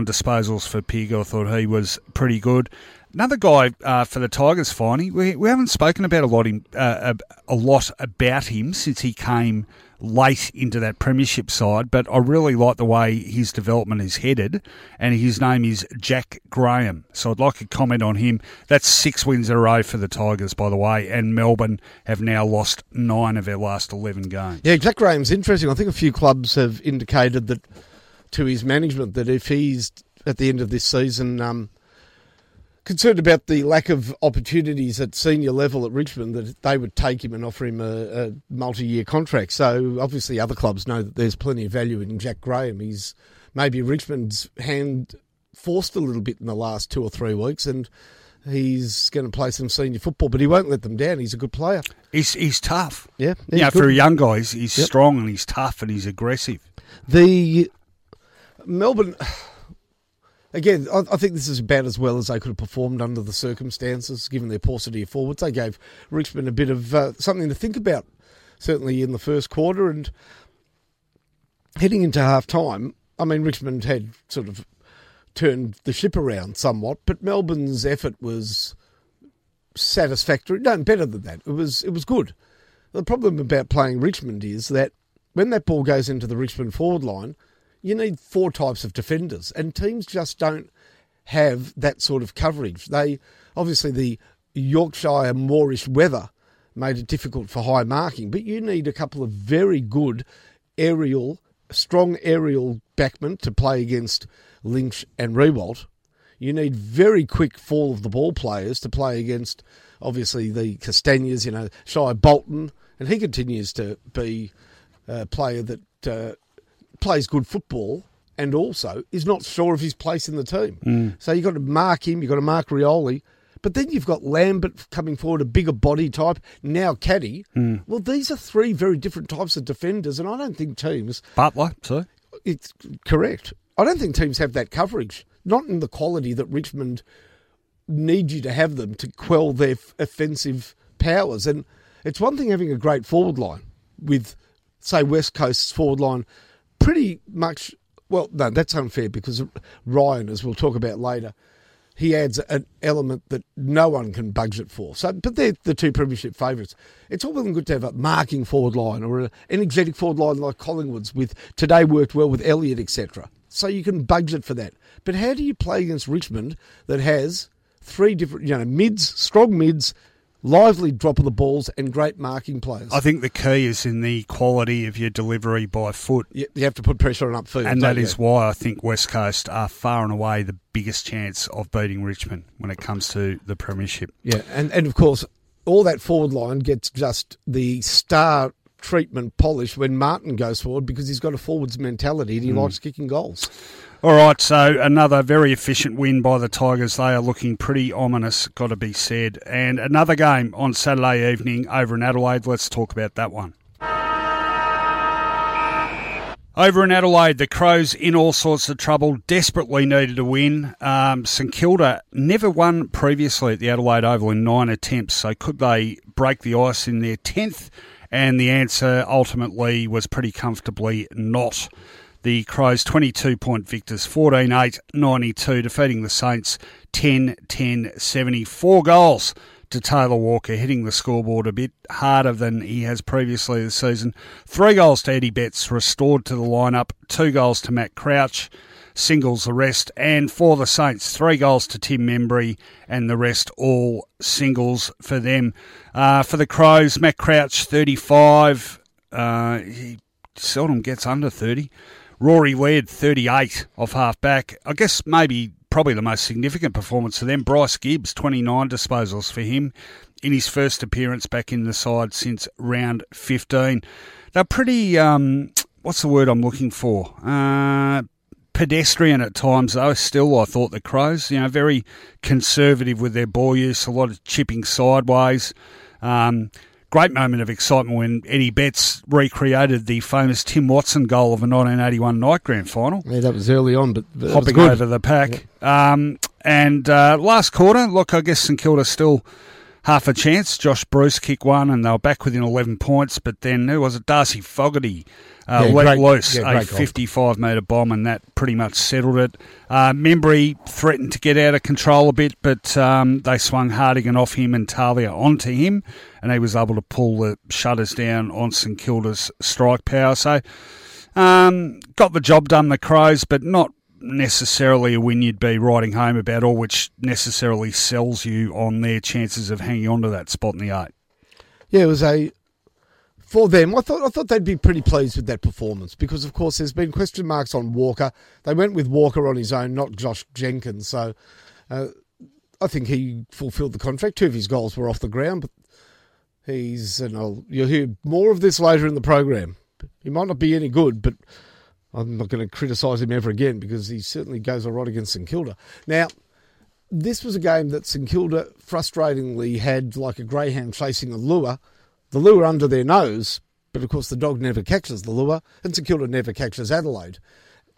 disposals for Pig. I thought he was pretty good. Another guy for the Tigers, Finey, we haven't spoken about a lot about him since he came late into that premiership side, but I really like the way his development is headed, and his name is Jack Graham. So I'd like a comment on him. That's 6 wins in a row for the Tigers, by the way, and Melbourne have now lost 9 of their last 11 games. Yeah, Jack Graham's interesting. I think a few clubs have indicated that to his management that if he's at the end of this season... concerned about the lack of opportunities at senior level at Richmond, that they would take him and offer him a multi-year contract. So obviously other clubs know that there's plenty of value in Jack Graham. He's maybe Richmond's hand forced a little bit in the last 2 or 3 weeks, and he's going to play some senior football, but he won't let them down. He's a good player. He's tough. Yeah, you know, for a young guy, he's strong and he's tough and he's aggressive. The Melbourne... Again, I think this is about as well as they could have performed under the circumstances, given their paucity of forwards. They gave Richmond a bit of something to think about, certainly in the first quarter. And heading into half-time, I mean, Richmond had sort of turned the ship around somewhat, but Melbourne's effort was satisfactory. No, better than that. It was good. The problem about playing Richmond is that when that ball goes into the Richmond forward line, you need 4 types of defenders, and teams just don't have that sort of coverage. Obviously, the Yorkshire moorish weather made it difficult for high marking, but you need a couple of very good strong aerial backmen to play against Lynch and Rewalt. You need very quick fall of the ball players to play against, obviously, the Castagnas, you know, Shai Bolton, and he continues to be a player that... plays good football and also is not sure of his place in the team. So you've got to mark him, you've got to mark Rioli, But then you've got Lambert coming forward, a bigger body type, now Caddy. Mm. Well, these are three very different types of defenders, and I don't think teams... Bartley, sorry? It's correct. I don't think teams have that coverage, not in the quality that Richmond need you to have them to quell their offensive powers. And it's one thing having a great forward line with, say, West Coast's forward line pretty much... Well, no, that's unfair because Ryan, as we'll talk about later... He adds an element that no one can budget for. So, but they're the two premiership favourites. It's all well and good to have a marking forward line or an energetic forward line like Collingwood's with today worked well with Elliott, etc. So you can budget for that. But how do you play against Richmond that has three different, you know, mids, strong mids, lively drop of the balls and great marking players? I think the key is in the quality of your delivery by foot. You have to put pressure on upfield. And that is why I think West Coast are far and away the biggest chance of beating Richmond when it comes to the premiership. Yeah, and of course, all that forward line gets just the star treatment polish when Martin goes forward because he's got a forwards mentality and he likes kicking goals. All right, so another very efficient win by the Tigers. They are looking pretty ominous, got to be said. And another game on Saturday evening over in Adelaide. Let's talk about that one. Over in Adelaide, the Crows in all sorts of trouble, desperately needed a win. St Kilda never won previously at the Adelaide Oval in 9 attempts, so could they break the ice in their 10th? And the answer ultimately was pretty comfortably not. The Crows 22-point victors, 14-8, 92, defeating the Saints 10-10, 74 goals to Taylor Walker, hitting the scoreboard a bit harder than he has previously this season. 3 goals to Eddie Betts, restored to the lineup, 2 goals to Matt Crouch, singles the rest, and for the Saints, 3 goals to Tim Membry, and the rest all singles for them. For the Crows, Matt Crouch, 35, he seldom gets under 30. Rory Laird, 38 off half-back. I guess maybe probably the most significant performance for them. Bryce Gibbs, 29 disposals for him in his first appearance back in the side since round 15. They're pretty, what's the word I'm looking for? Pedestrian at times, though. Still, I thought the Crows, you know, very conservative with their ball use, a lot of chipping sideways. Great moment of excitement when Eddie Betts recreated the famous Tim Watson goal of a 1981 night grand final. Yeah, that was early on, but hopping over the pack. Yeah. And last quarter, look, I guess St Kilda still half a chance. Josh Bruce kicked one, and they were back within 11 points. But then who was it? Darcy Fogarty let loose a 55-metre bomb, and that pretty much settled it. Membry threatened to get out of control a bit, but they swung Hardigan off him and Talia onto him, and he was able to pull the shutters down on St Kilda's strike power. So got the job done, the Crows, but not necessarily a win you'd be riding home about, or which necessarily sells you on their chances of hanging on to that spot in the 8. Yeah, it was a... For them, I thought they'd be pretty pleased with that performance because, of course, there's been question marks on Walker. They went with Walker on his own, not Josh Jenkins. So I think he fulfilled the contract. 2 of his goals were off the ground, but you'll hear more of this later in the program. He might not be any good, but I'm not going to criticise him ever again because he certainly goes all right against St Kilda. Now, this was a game that St Kilda frustratingly had like a greyhound chasing a lure. The lure under their nose, but of course the dog never catches the lure, and St Kilda never catches Adelaide.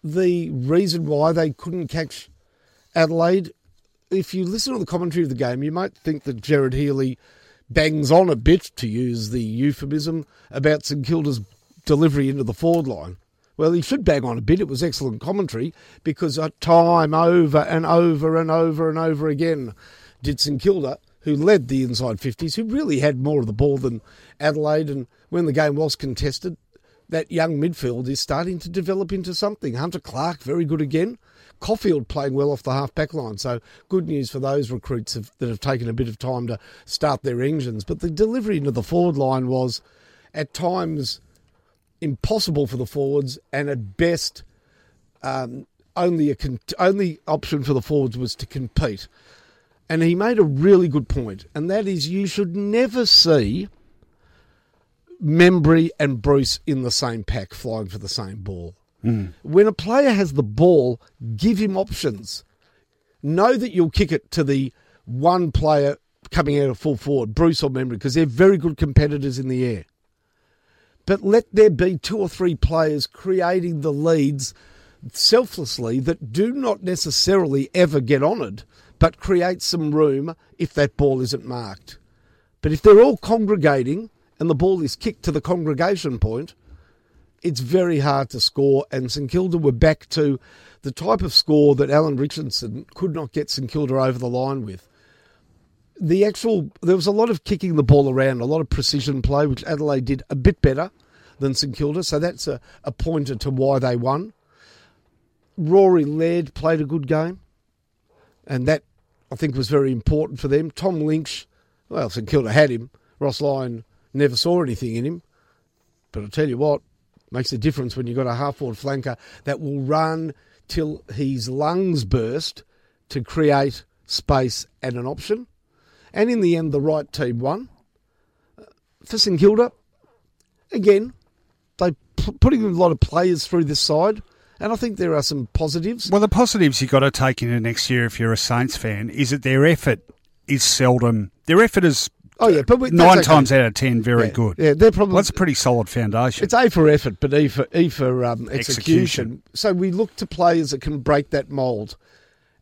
The reason why they couldn't catch Adelaide, if you listen to the commentary of the game, you might think that Gerard Healy bangs on a bit, to use the euphemism, about St Kilda's delivery into the forward line. Well, he should bang on a bit. It was excellent commentary, because at time over and over and over and over again did St Kilda, who led the inside 50s, who really had more of the ball than Adelaide. And when the game was contested, that young midfield is starting to develop into something. Hunter Clark, very good again. Caulfield playing well off the half-back line. So good news for those recruits that have taken a bit of time to start their engines. But the delivery into the forward line was at times impossible for the forwards, and at best only option for the forwards was to compete. And he made a really good point, and that is you should never see Membry and Bruce in the same pack flying for the same ball. Mm. When a player has the ball, give him options. Know that you'll kick it to the one player coming out of full forward, Bruce or Membry, because they're very good competitors in the air. But let there be two or three players creating the leads selflessly that do not necessarily ever get honoured, but create some room if that ball isn't marked. But if they're all congregating and the ball is kicked to the congregation point, it's very hard to score, and St Kilda were back to the type of score that Alan Richardson could not get St Kilda over the line with. There was a lot of kicking the ball around, a lot of precision play, which Adelaide did a bit better than St Kilda, so that's a pointer to why they won. Rory Laird played a good game, and that, I think, was very important for them. Tom Lynch, well, St Kilda had him. Ross Lyon never saw anything in him. But I tell you what, makes a difference when you've got a half-forward flanker that will run till his lungs burst to create space and an option. And in the end, the right team won. For St Kilda, again, they're putting a lot of players through this side, and I think there are some positives. Well, the positives you've got to take into next year if you're a Saints fan is that their effort is seldom... Their effort is... Oh, yeah, but nine times out of ten, very good. Yeah, they're probably, that's a pretty solid foundation. It's A for effort, but E for execution. So we look to players that can break that mould.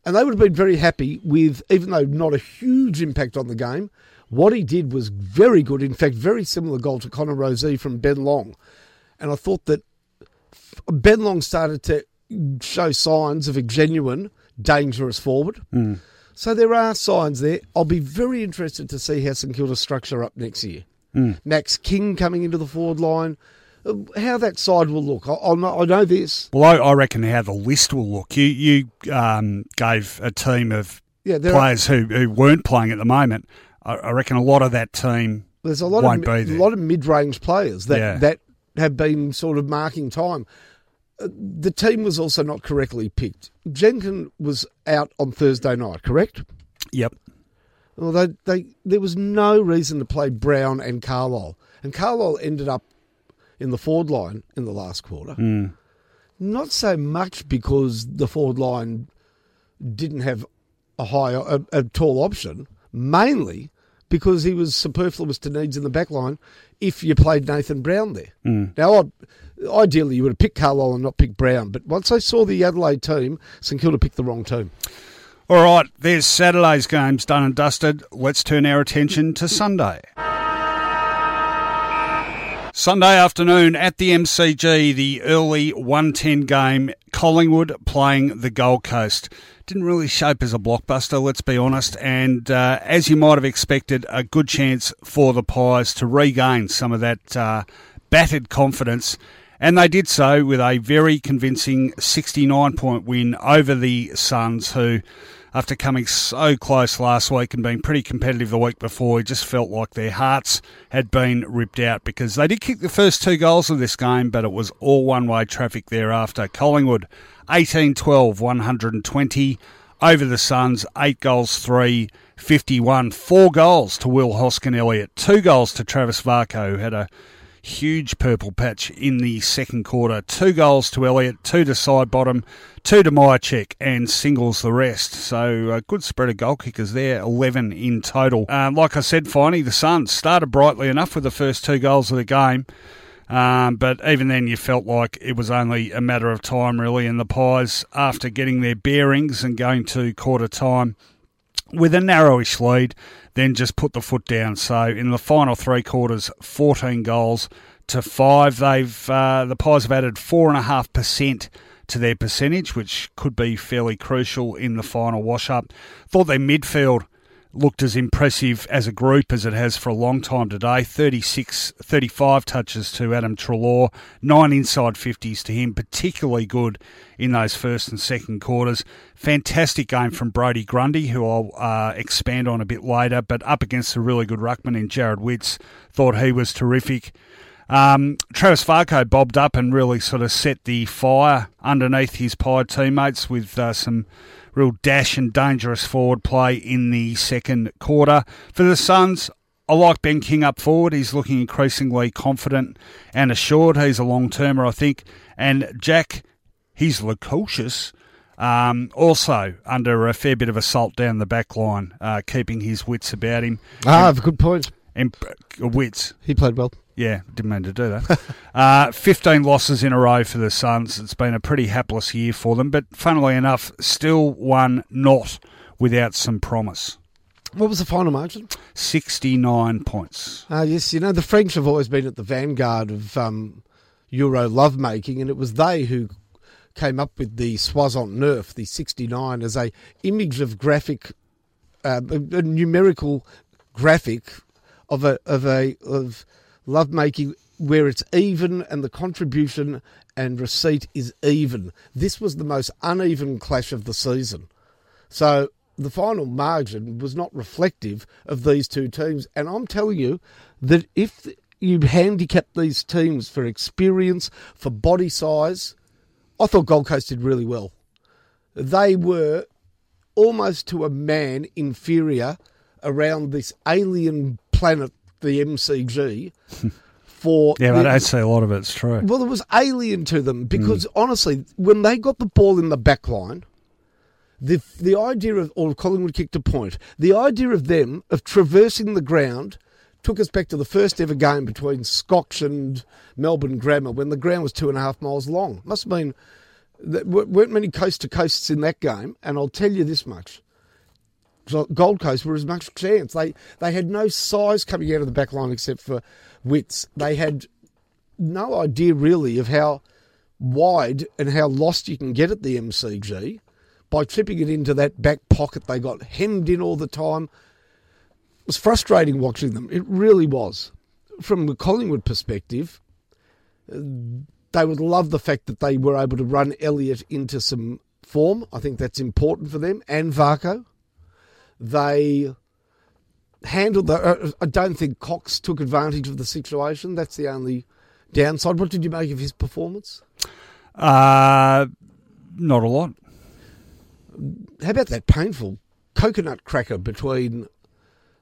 And they would have been very happy with, even though not a huge impact on the game, what he did was very good. In fact, very similar goal to Connor Rosie from Ben Long. And I thought that Ben Long started to show signs of a genuine, dangerous forward. Mm. So there are signs there. I'll be very interested to see how St Kilda structure up next year. Mm. Max King coming into the forward line, how that side will look. I know this. Well, I reckon how the list will look. You gave a team of players who weren't playing at the moment. I reckon a lot of that team won't be there. A lot of mid-range players that have been sort of marking time. The team was also not correctly picked. Jenkin was out on Thursday night, correct? Yep. Well, there was no reason to play Brown and Carlisle. And Carlisle ended up in the forward line in the last quarter. Mm. Not so much because the forward line didn't have a tall option, mainly because he was superfluous to needs in the back line if you played Nathan Brown there. Mm. Now, ideally, you would have picked Carlisle and not picked Brown, but once I saw the Adelaide team, St Kilda picked the wrong team. All right, there's Saturday's games done and dusted. Let's turn our attention to Sunday. Sunday afternoon at the MCG, the early 1:10 game, Collingwood playing the Gold Coast. Didn't really shape as a blockbuster, let's be honest, and as you might have expected, a good chance for the Pies to regain some of that battered confidence, and they did so with a very convincing 69-point win over the Suns, who, after coming so close last week and being pretty competitive the week before, it just felt like their hearts had been ripped out, because they did kick the first two goals of this game, but it was all one-way traffic thereafter. Collingwood 18-12, 120 over the Suns, 8 goals, 3, 51. 4 goals to Will Hoskin-Elliott, 2 goals to Travis Varco, who had a huge purple patch in the second quarter. 2 goals to Elliott, 2 to Sidebottom, 2 to Myercheck, and singles the rest. So a good spread of goal kickers there, 11 in total. Like I said, finally, the Suns started brightly enough with the first 2 goals of the game. But even then, you felt like it was only a matter of time, really. And the Pies, after getting their bearings and going to quarter time with a narrowish lead, then just put the foot down. So in the final 3 quarters, 14 goals to 5. The Pies have added 4.5% to their percentage, which could be fairly crucial in the final wash-up. Thought their midfield looked as impressive as a group as it has for a long time today. 35 touches to Adam Treloar, 9 inside 50s to him, particularly good in those first and second quarters. Fantastic game from Brodie Grundy, who I'll expand on a bit later, but up against a really good ruckman in Jared Witts. Thought he was terrific. Travis Varco bobbed up and really sort of set the fire underneath his Pie teammates with some real dash and dangerous forward play in the second quarter. For the Suns, I like Ben King up forward. He's looking increasingly confident and assured. He's a long-termer, I think. And Jack, he's loquacious. Also under a fair bit of assault down the back line, keeping his wits about him. Good point. Wits. He played well. Yeah, didn't mean to do that. 15 losses in a row for the Suns. It's been a pretty hapless year for them, but funnily enough, still one not without some promise. What was the final margin? 69 points. Yes, you know, the French have always been at the vanguard of Euro lovemaking, and it was they who came up with the Soissons Neuf, the 69, as a image of graphic, a numerical graphic of lovemaking where it's even and the contribution and receipt is even. This was the most uneven clash of the season. So the final margin was not reflective of these two teams. And I'm telling you that if you handicap these teams for experience, for body size, I thought Gold Coast did really well. They were almost to a man inferior around this alien planet, the MCG, for... yeah, I don't see a lot of it's true. Well, it was alien to them because, honestly, when they got the ball in the back line, the idea of... or Collingwood kicked a point. The idea of them, of traversing the ground, took us back to the first ever game between Scotch and Melbourne Grammar when the ground was 2.5 miles long. Must have been... there weren't many coast-to-coasts in that game, and I'll tell you this much. Gold Coast were as much chance. They had no size coming out of the back line except for widths. They had no idea really of how wide and how lost you can get at the MCG by tripping it into that back pocket. They got hemmed in all the time. It was frustrating watching them. It really was. From the Collingwood perspective, they would love the fact that they were able to run Elliott into some form. I think that's important for them, and Varco. They handled the... I don't think Cox took advantage of the situation. That's the only downside. What did you make of his performance? Not a lot. How about that painful coconut cracker between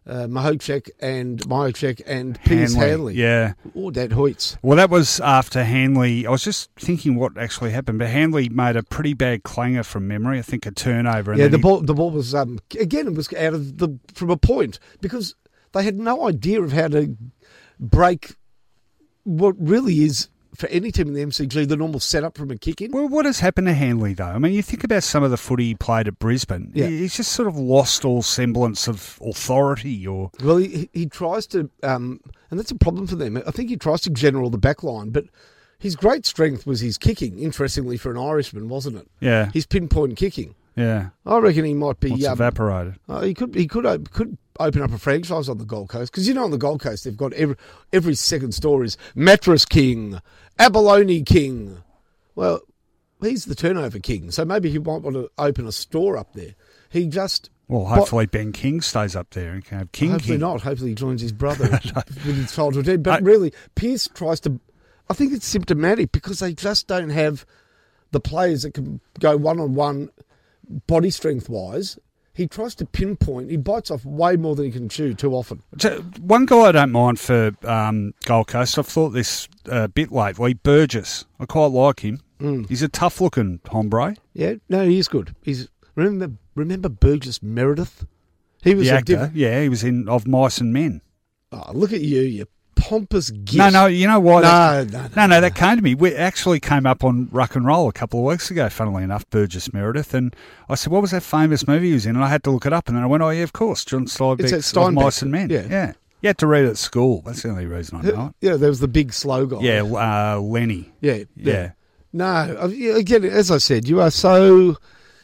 Mahochek and Piers Hanley? Yeah. Or Dad Hoyts. Well, that was after Hanley... I was just thinking what actually happened, but Hanley made a pretty bad clanger from memory. I think a turnover. And yeah, the ball was... again, it was out of the... from a point, because they had no idea of how to break what really is, for any team in the MCG, the normal setup from a kick-in. Well, what has happened to Hanley, though? I mean, you think about some of the footy he played at Brisbane. Yeah. He's just sort of lost all semblance of authority. Or... well, he tries to... and that's a problem for them. I think he tries to general the back line, but his great strength was his kicking, interestingly, for an Irishman, wasn't it? Yeah. His pinpoint kicking. Yeah. I reckon he might be... evaporated. He could open up a franchise on the Gold Coast, because you know on the Gold Coast they've got every second store is Mattress King, Abalone King. Well, he's the turnover king, so maybe he might want to open a store up there. He just... well, hopefully Ben King stays up there and can have King. Hopefully King. Not. Hopefully he joins his brother with his childhood head. But really, Pierce tries to... I think it's symptomatic because they just don't have the players that can go one-on-one body strength-wise. He tries to pinpoint. He bites off way more than he can chew too often. One guy I don't mind for Gold Coast, I've thought this a bit lately, Burgess. I quite like him. Mm. He's a tough-looking hombre. Yeah, no, he is good. He's... remember Burgess Meredith? He was the actor. He was in Of Mice and Men. Oh, look at you, you pompous git. No, you know why? No, that came to me. We actually came up on Ruck and Roll a couple of weeks ago, funnily enough, Burgess Meredith, and I said, what was that famous movie he was in? And I had to look it up, and then I went, oh, yeah, of course, John Steinbeck's Of Mice and Men. Yeah. You had to read it at school. That's the only reason I know it. Yeah, there was the big slow guy. Yeah, Lenny. Yeah. No, again, as I said, you are so...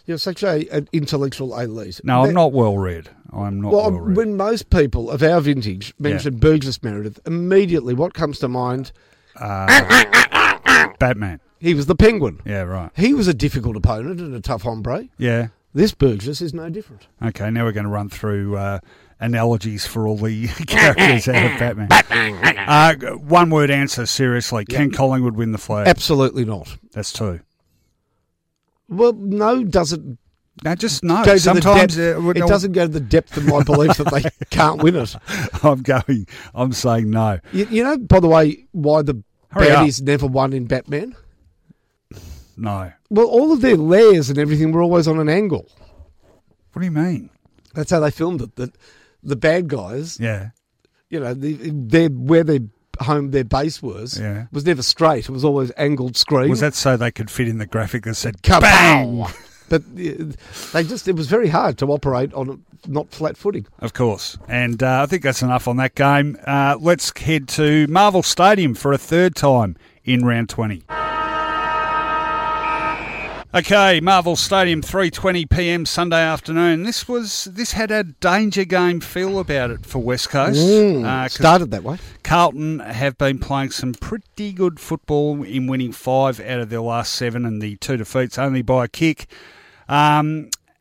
you're such an intellectual elite. No, I'm not well-read. Well, when most people of our vintage mention Burgess Meredith, immediately what comes to mind? Batman. He was the Penguin. Yeah, right. He was a difficult opponent and a tough hombre. Yeah. This Burgess is no different. Okay, now we're going to run through analogies for all the characters out of Batman. One-word answer, seriously. Can Collingwood win the flag? Absolutely not. That's two. Well, no doesn't... no, just no. Sometimes it doesn't go to the depth of my belief that they can't win it. I'm saying no. You know, by the way, why the baddies never won in Batman? No. Well, all of their lairs and everything were always on an angle. What do you mean? That's how they filmed it. The bad guys. Yeah. You know, where their home, their base was, was never straight. It was always angled screen. Was that so they could fit in the graphic that said "Kabow"? But they just—it was very hard to operate on not flat footing. Of course, and I think that's enough on that game. Let's head to Marvel Stadium for a third time in round 20. Okay, Marvel Stadium, 3:20 p.m. Sunday afternoon. This had a danger game feel about it for West Coast. Started that way. Carlton have been playing some pretty good football in winning 5 out of their last 7, and the 2 defeats only by a kick.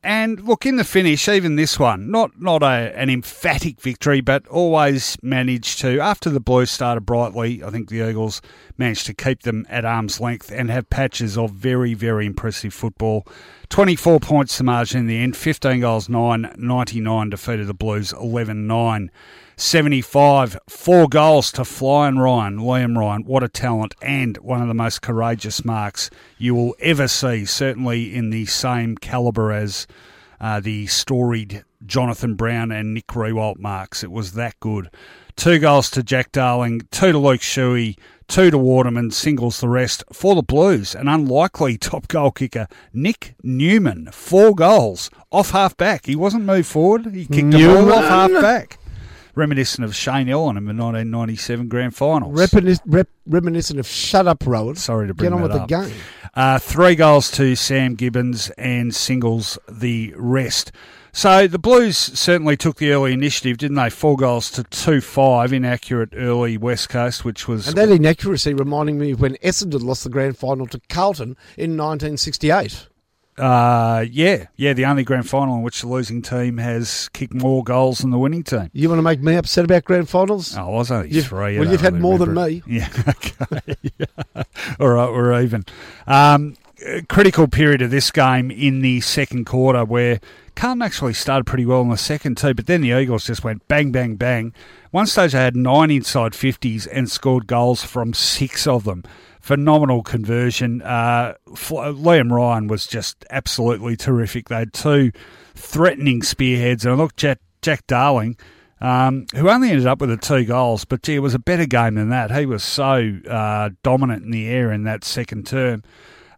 And look, in the finish, even this one, not an emphatic victory, but always managed to, after the Blues started brightly, I think the Eagles managed to keep them at arm's length and have patches of very, very impressive football. 24 points to margin in the end, 15 goals, 9, 99 defeated the Blues, 11-9. 75, 4 goals to Flyin' Ryan, Liam Ryan. What a talent, and one of the most courageous marks you will ever see, certainly in the same calibre as the storied Jonathan Brown and Nick Riewoldt marks. It was that good. 2 goals to Jack Darling, 2 to Luke Shuey, 2 to Waterman, singles the rest. For the Blues, an unlikely top goal kicker, Nic Naitanui, 4 goals off half-back. He wasn't moved forward. He kicked the ball off half-back. Reminiscent of Shane Ellen in the 1997 grand finals. Reminiscent of shut up, Rowan. Sorry to bring that up. Get on with the game. 3 goals to Sam Gibbons and singles the rest. So the Blues certainly took the early initiative, didn't they? 4 goals to 2-5, inaccurate early West Coast, which was... And that inaccuracy reminding me of when Essendon lost the grand final to Carlton in 1968. The only grand final in which the losing team has kicked more goals than the winning team. You want to make me upset about grand finals? Oh, I was only 3. Well, you've had more than me. Yeah, okay. All right, we're even. Critical period of this game in the second quarter where Carlton actually started pretty well in the second too, but then the Eagles just went bang, bang, bang. One stage they had 9 inside 50s and scored goals from 6 of them. Phenomenal conversion. Liam Ryan was just absolutely terrific. They had 2 threatening spearheads. And I looked at Jack Darling, who only ended up with the 2 goals, but gee, it was a better game than that. He was so dominant in the air in that second term.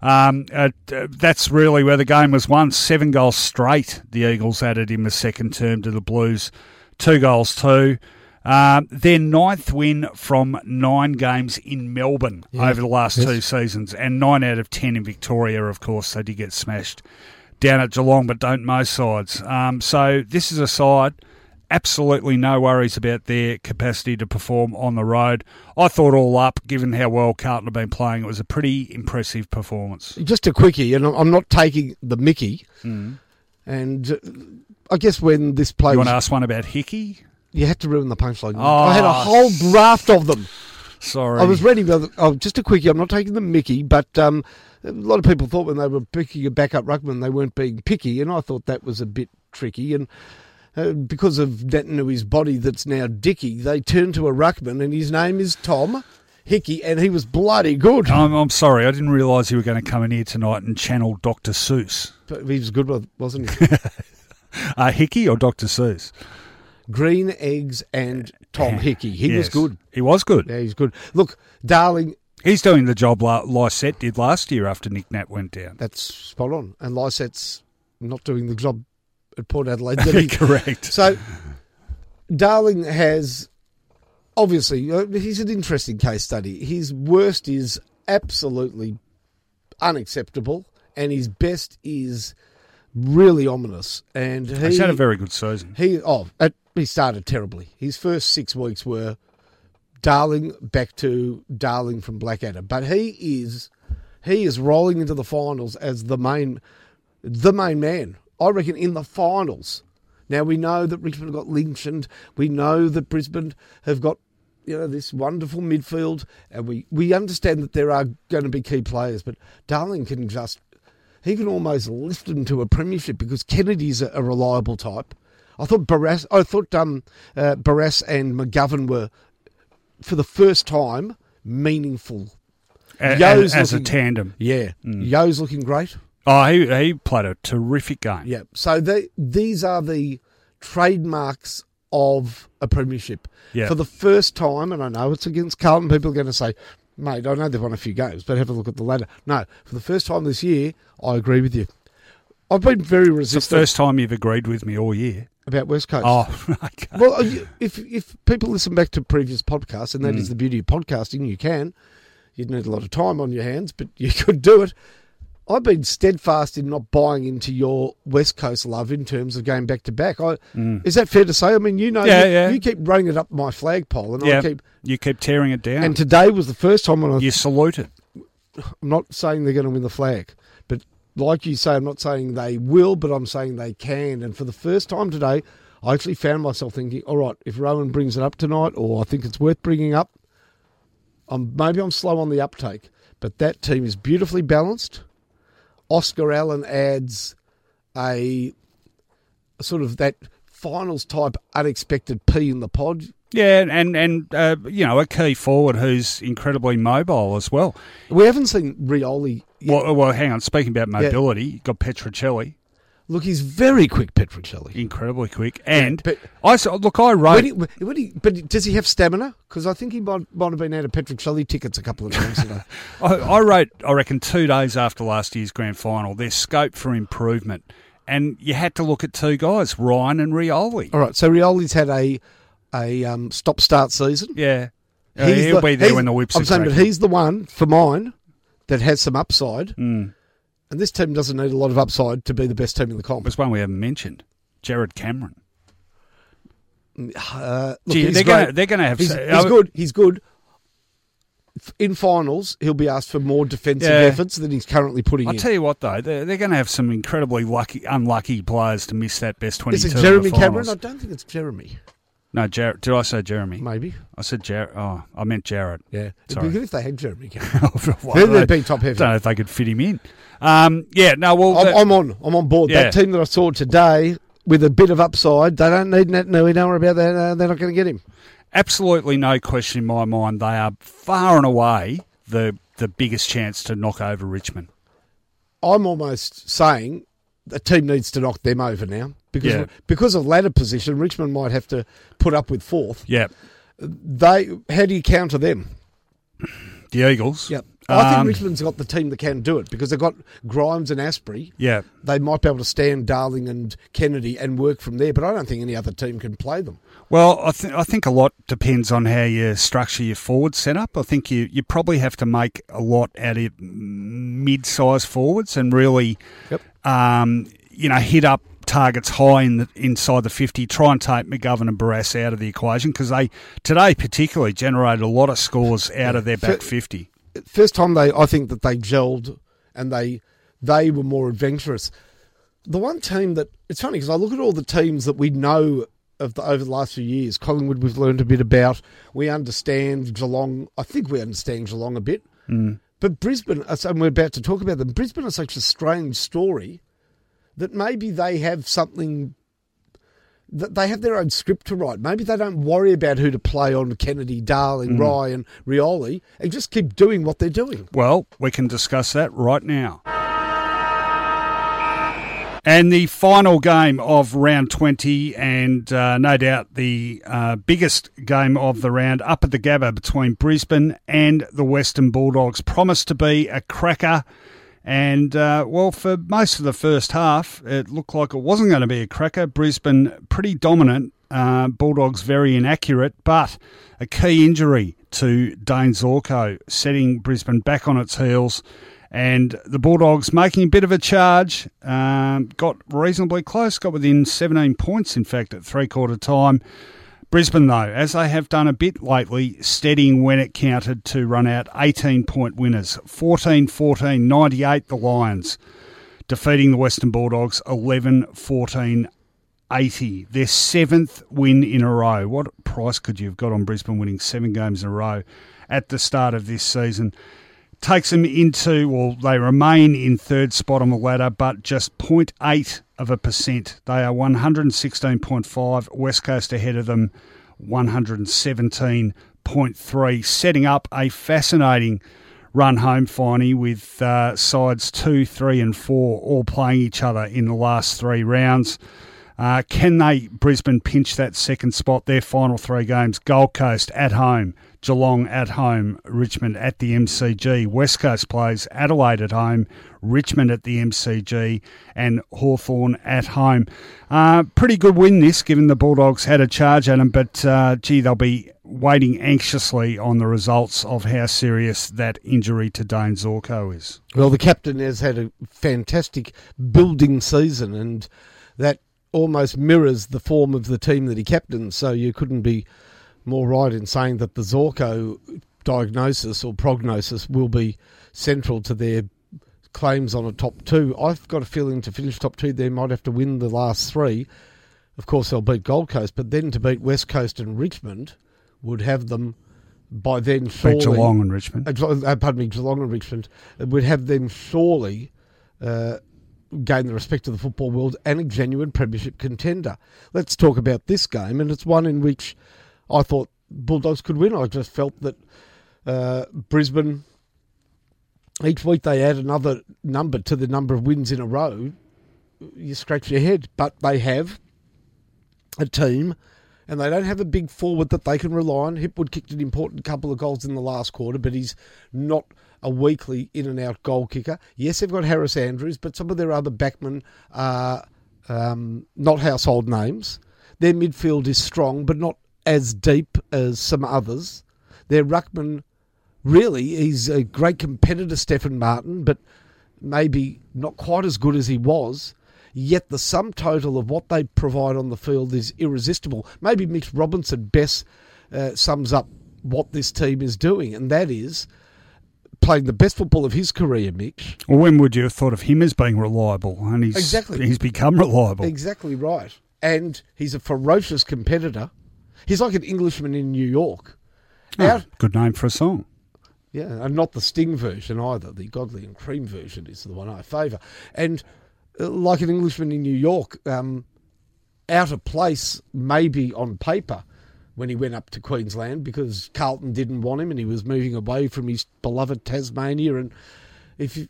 That's really where the game was won. 7 goals straight the Eagles added in the second term to the Blues. 2 goals too. Their 9th win from 9 games in Melbourne over the last 2 seasons, and 9 out of 10 in Victoria, of course. They did get smashed down at Geelong, but don't most sides. So this is a side... absolutely no worries about their capacity to perform on the road. I thought all up, given how well Carlton have been playing, it was a pretty impressive performance. Just a quickie, and I'm not taking the mickey. Mm. And I guess when this play... You want to ask one about Hickey? You had to ruin the punchline. Oh, I had a whole raft of them. Sorry. I was ready. Just a quickie, I'm not taking the mickey, but... a lot of people thought when they were picking a backup ruckman, they weren't being picky, and I thought that was a bit tricky, and... because of Naitanui body that's now Dickie, they turned to a ruckman, and his name is Tom Hickey, and he was bloody good. I'm sorry, I didn't realise you were going to come in here tonight and channel Dr. Seuss. But he was good, wasn't he? Hickey or Dr. Seuss? Green Eggs and Tom Hickey. He was good. He was good. Yeah, he's good. Look, Darling... He's doing the job Lysette did last year after Nick Nat went down. That's spot on. And Lysette's not doing the job at Port Adelaide, did he? Correct. So, Darling has, obviously, he's an interesting case study. His worst is absolutely unacceptable, and his best is really ominous. And he's had a very good season. He started terribly. His first 6 weeks were Darling back to Darling from Blackadder, but he is rolling into the finals as the main man. I reckon in the finals. Now, we know that Richmond have got Lynch, we know that Brisbane have got, this wonderful midfield, and we understand that there are going to be key players, but Darling can he can almost lift them to a premiership because Kennedy's a reliable type. I thought Barras and McGovern were, for the first time, meaningful. as a tandem. Yeah. Mm. Yo's looking great. Oh, he played a terrific game. Yeah. So these are the trademarks of a premiership. Yeah. For the first time, and I know it's against Carlton, people are going to say, mate, I know they've won a few games, but have a look at the ladder. No, for the first time this year, I agree with you. I've been very resistant. It's the first time you've agreed with me all year. About West Coast. Oh, okay. Well, if people listen back to previous podcasts, and that is the beauty of podcasting, you can. You'd need a lot of time on your hands, but you could do it. I've been steadfast in not buying into your West Coast love in terms of going back-to-back. Is that fair to say? I mean, you keep running it up my flagpole. And I keep... You keep tearing it down. And today was the first time when I... You salute it. I'm not saying they're going to win the flag, but... Like you say, I'm not saying they will, but I'm saying they can. And for the first time today, I actually found myself thinking, all right, if Rowan brings it up tonight, or I think it's worth bringing up, maybe I'm slow on the uptake. But that team is beautifully balanced. Oscar Allen adds a sort of that finals-type unexpected pea in the pod. Yeah, and a key forward who's incredibly mobile as well. We haven't seen Rioli yet. Well, hang on. Speaking about mobility, you've got Petricelli. Look, he's very quick, Petricelli. Incredibly quick. And I wrote... But does he have stamina? Because I think he might have been out of Petricelli tickets a couple of times ago. I wrote, I reckon, 2 days after last year's grand final, there's scope for improvement. And you had to look at two guys, Ryan and Rioli. All right, so Rioli's had a stop-start season. Yeah. He'll be there when the whips are cracking. I'm saying, but he's the one, for mine, that has some upside. Mm. And this team doesn't need a lot of upside to be the best team in the comp. There's one we haven't mentioned, Jared Cameron. They're going to have... He's good. In finals, he'll be asked for more defensive efforts than he's currently putting in. I'll tell you what, though, they're going to have some incredibly unlucky players to miss that best 22 in the finals. Is it Jeremy Cameron? I don't think it's Jeremy. No, Jared. Did I say Jeremy? Maybe. I said Jared. Oh, I meant Jared. Yeah. Sorry. It'd be good if they had Jeremy Cameron. Then they'd be top heavy. I don't know if they could fit him in. I'm on board. Yeah. That team that I saw today with a bit of upside, they don't need Nat Nui. Don't worry about that. They're not going to get him. Absolutely no question in my mind. They are far and away the biggest chance to knock over Richmond. I'm almost saying the team needs to knock them over now. Because of ladder position, Richmond might have to put up with fourth. Yeah, how do you counter them? The Eagles. Yeah, I think Richmond's got the team that can do it because they've got Grimes and Asprey. Yeah, they might be able to stand Darling and Kennedy and work from there. But I don't think any other team can play them. Well, I think a lot depends on how you structure your forward setup. I think you probably have to make a lot out of mid-sized forwards and really, hit up targets high inside the 50, try and take McGovern and Barrass out of the equation because they, today particularly, generated a lot of scores out of their back 50. First time, I think that they gelled and they were more adventurous. The one team that, it's funny because I look at all the teams that we know of over the last few years, Collingwood we've learned a bit about, we understand Geelong, I think we understand Geelong a bit, but Brisbane, and we're about to talk about them, Brisbane is such a strange story that maybe they have something, that they have their own script to write. Maybe they don't worry about who to play on Kennedy, Darling, Ryan, Rioli, and just keep doing what they're doing. Well, we can discuss that right now. And the final game of round 20 and no doubt the biggest game of the round up at the Gabba between Brisbane and the Western Bulldogs promised to be a cracker. And, for most of the first half, it looked like it wasn't going to be a cracker. Brisbane pretty dominant, Bulldogs very inaccurate, but a key injury to Dane Zorko setting Brisbane back on its heels. And the Bulldogs making a bit of a charge, got reasonably close, got within 17 points, in fact, at three-quarter time. Brisbane, though, as they have done a bit lately, steadying when it counted to run out 18-point winners. 14-14, 98 the Lions, defeating the Western Bulldogs 11-14, 80. Their seventh win in a row. What price could you have got on Brisbane winning 7 games in a row at the start of this season? Takes them they remain in third spot on the ladder, but just 0.8%. They are 116.5. West Coast ahead of them, 117.3. Setting up a fascinating run home, Finey, with sides 2, 3 and 4 all playing each other in the last three rounds. Can they, Brisbane, pinch that second spot? Their final three games: Gold Coast at home, Geelong at home, Richmond at the MCG. West Coast plays Adelaide at home, Richmond at the MCG, and Hawthorn at home. Pretty good win this, given the Bulldogs had a charge at them, but they'll be waiting anxiously on the results of how serious that injury to Dane Zorko is. Well, the captain has had a fantastic building season, and that almost mirrors the form of the team that he captains, so you couldn't be more right in saying that the Zorko diagnosis or prognosis will be central to their claims on a top two. I've got a feeling to finish top two, they might have to win the last three. Of course, they'll beat Gold Coast, but then to beat West Coast and Richmond would have them by then surely... Geelong and Richmond. Geelong and Richmond. Would have them surely... gain the respect of the football world and a genuine premiership contender. Let's talk about this game, and it's one in which I thought Bulldogs could win. I just felt that Brisbane, each week they add another number to the number of wins in a row, you scratch your head. But they have a team, and they don't have a big forward that they can rely on. Hipwood kicked an important couple of goals in the last quarter, but he's not a weekly in-and-out goal kicker. Yes, they've got Harris Andrews, but some of their other backmen are not household names. Their midfield is strong, but not as deep as some others. Their ruckman, really, he's a great competitor, Stephen Martin, but maybe not quite as good as he was. Yet the sum total of what they provide on the field is irresistible. Maybe Mitch Robinson best sums up what this team is doing, and that is playing the best football of his career, Mitch. Well, when would you have thought of him as being reliable? And he's become reliable. Exactly right. And he's a ferocious competitor. He's like an Englishman in New York. Good name for a song. Yeah, and not the Sting version either. The Godley and Cream version is the one I favour. And like an Englishman in New York, out of place maybe on paper, when he went up to Queensland because Carlton didn't want him and he was moving away from his beloved Tasmania. And if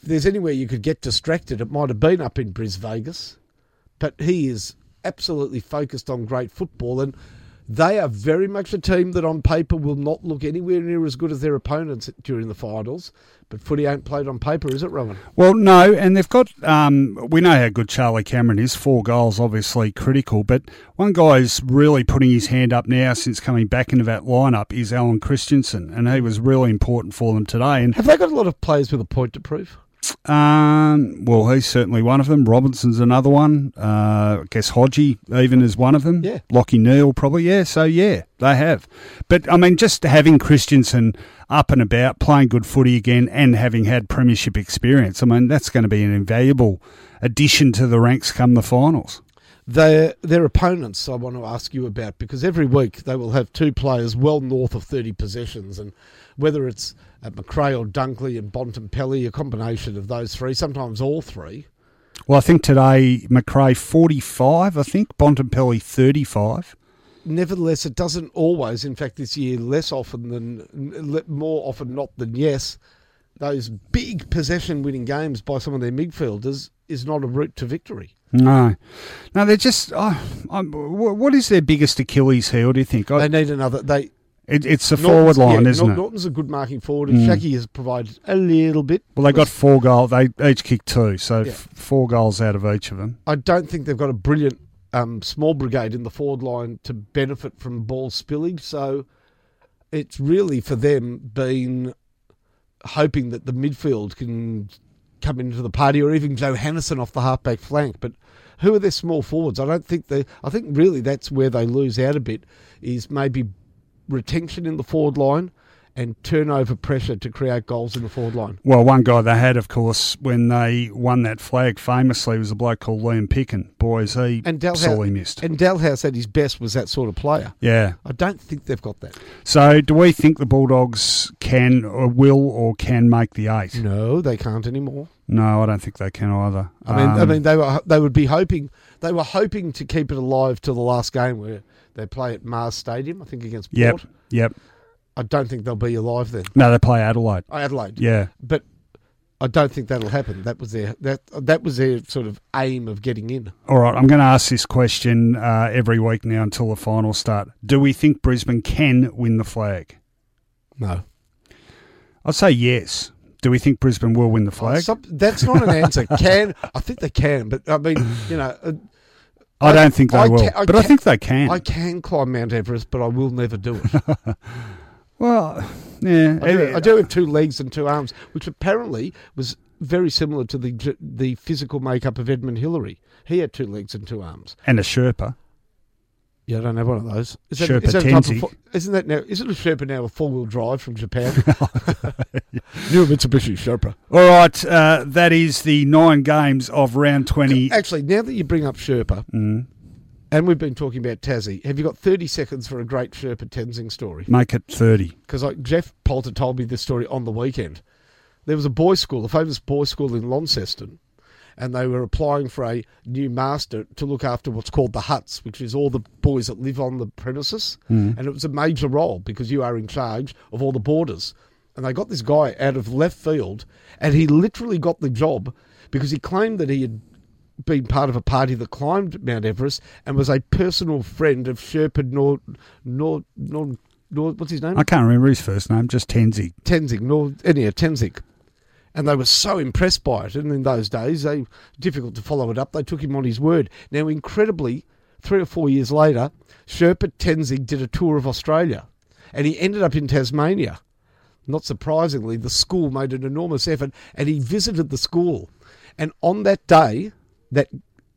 there's anywhere you could get distracted, it might have been up in Bris Vegas. But he is absolutely focused on great football, and they are very much a team that on paper will not look anywhere near as good as their opponents during the finals. But footy ain't played on paper, is it, Rowan? Well, no, and they've got, we know how good Charlie Cameron is, 4 goals, obviously critical, but one guy who's really putting his hand up now since coming back into that lineup is Alan Christensen, and he was really important for them today. And have they got a lot of players with a point to prove? Well, he's certainly one of them. Robinson's another one. I guess Hodgie even is one of them. Yeah. Lockie Neal probably. Yeah. So yeah, they have. But I mean, just having Christensen up and about, playing good footy again, and having had premiership experience, I mean, that's going to be an invaluable addition to the ranks come the finals. Their opponents, I want to ask you about, because every week they will have 2 players well north of 30 possessions, and whether it's at McRae or Dunkley and Bontempelli, a combination of those 3, sometimes all 3. Well, I think today McRae 45, I think, Bontempelli 35. Nevertheless, it doesn't always, in fact this year more often not than yes, those big possession-winning games by some of their midfielders is not a route to victory. No, they're just... what is their biggest Achilles heel, do you think? They need another... It's the forward line, isn't it? Norton's a good marking forward, and Shackey has provided a little bit. Well, they got 4 goals. They each kicked 2, so 4 goals out of each of them. I don't think they've got a brilliant small brigade in the forward line to benefit from ball spillage, so it's really for them been hoping that the midfield can come into the party, or even Johannesson off the halfback flank. But who are their small forwards? I think really that's where they lose out a bit, is maybe retention in the forward line and turnover pressure to create goals in the forward line. Well, one guy they had, of course, when they won that flag famously was a bloke called Liam Pickin. Boys, he sorely missed. And Dalhouse at his best was that sort of player. Yeah. I don't think they've got that. So do we think the Bulldogs will make the 8? No, they can't anymore. No, I don't think they can either. I mean, they were hoping to keep it alive till the last game where they play at Marvel Stadium, I think, against Port. Yep. I don't think they'll be alive then. No, they play Adelaide. Adelaide. Yeah. But I don't think that'll happen. That was their that was their sort of aim of getting in. All right, I'm going to ask this question every week now until the final start. Do we think Brisbane can win the flag? No. I'd say yes. Do we think Brisbane will win the flag? That's not an answer. Can I think they can, but I mean, you know... I don't think they will, but I think they can. I can climb Mount Everest, but I will never do it. Well, yeah. I do have two legs and two arms, which apparently was very similar to the physical makeup of Edmund Hillary. He had two legs and two arms. And a Sherpa. Yeah, I don't have one of those. Is that, Sherpa Tenzi. Isn't a Sherpa now a four-wheel drive from Japan? New Mitsubishi Sherpa. All right, that is the 9 games of round 20. Actually, now that you bring up Sherpa, and we've been talking about Tassie, have you got 30 seconds for a great Sherpa Tenzing story? Make it 30. Because Jeff Poulter told me this story on the weekend. There was a boys' school, a famous boys' school in Launceston, and they were applying for a new master to look after what's called the huts, which is all the boys that live on the premises. And it was a major role because you are in charge of all the boarders. And they got this guy out of left field, and he literally got the job because he claimed that he had been part of a party that climbed Mount Everest and was a personal friend of Sherpa what's his name? I can't remember his first name, just Tenzing. Tenzing. And they were so impressed by it. And in those days, difficult to follow it up. They took him on his word. Now, incredibly, 3 or 4 years later, Sherpa Tenzing did a tour of Australia. And he ended up in Tasmania. Not surprisingly, the school made an enormous effort. And he visited the school. And on that day, that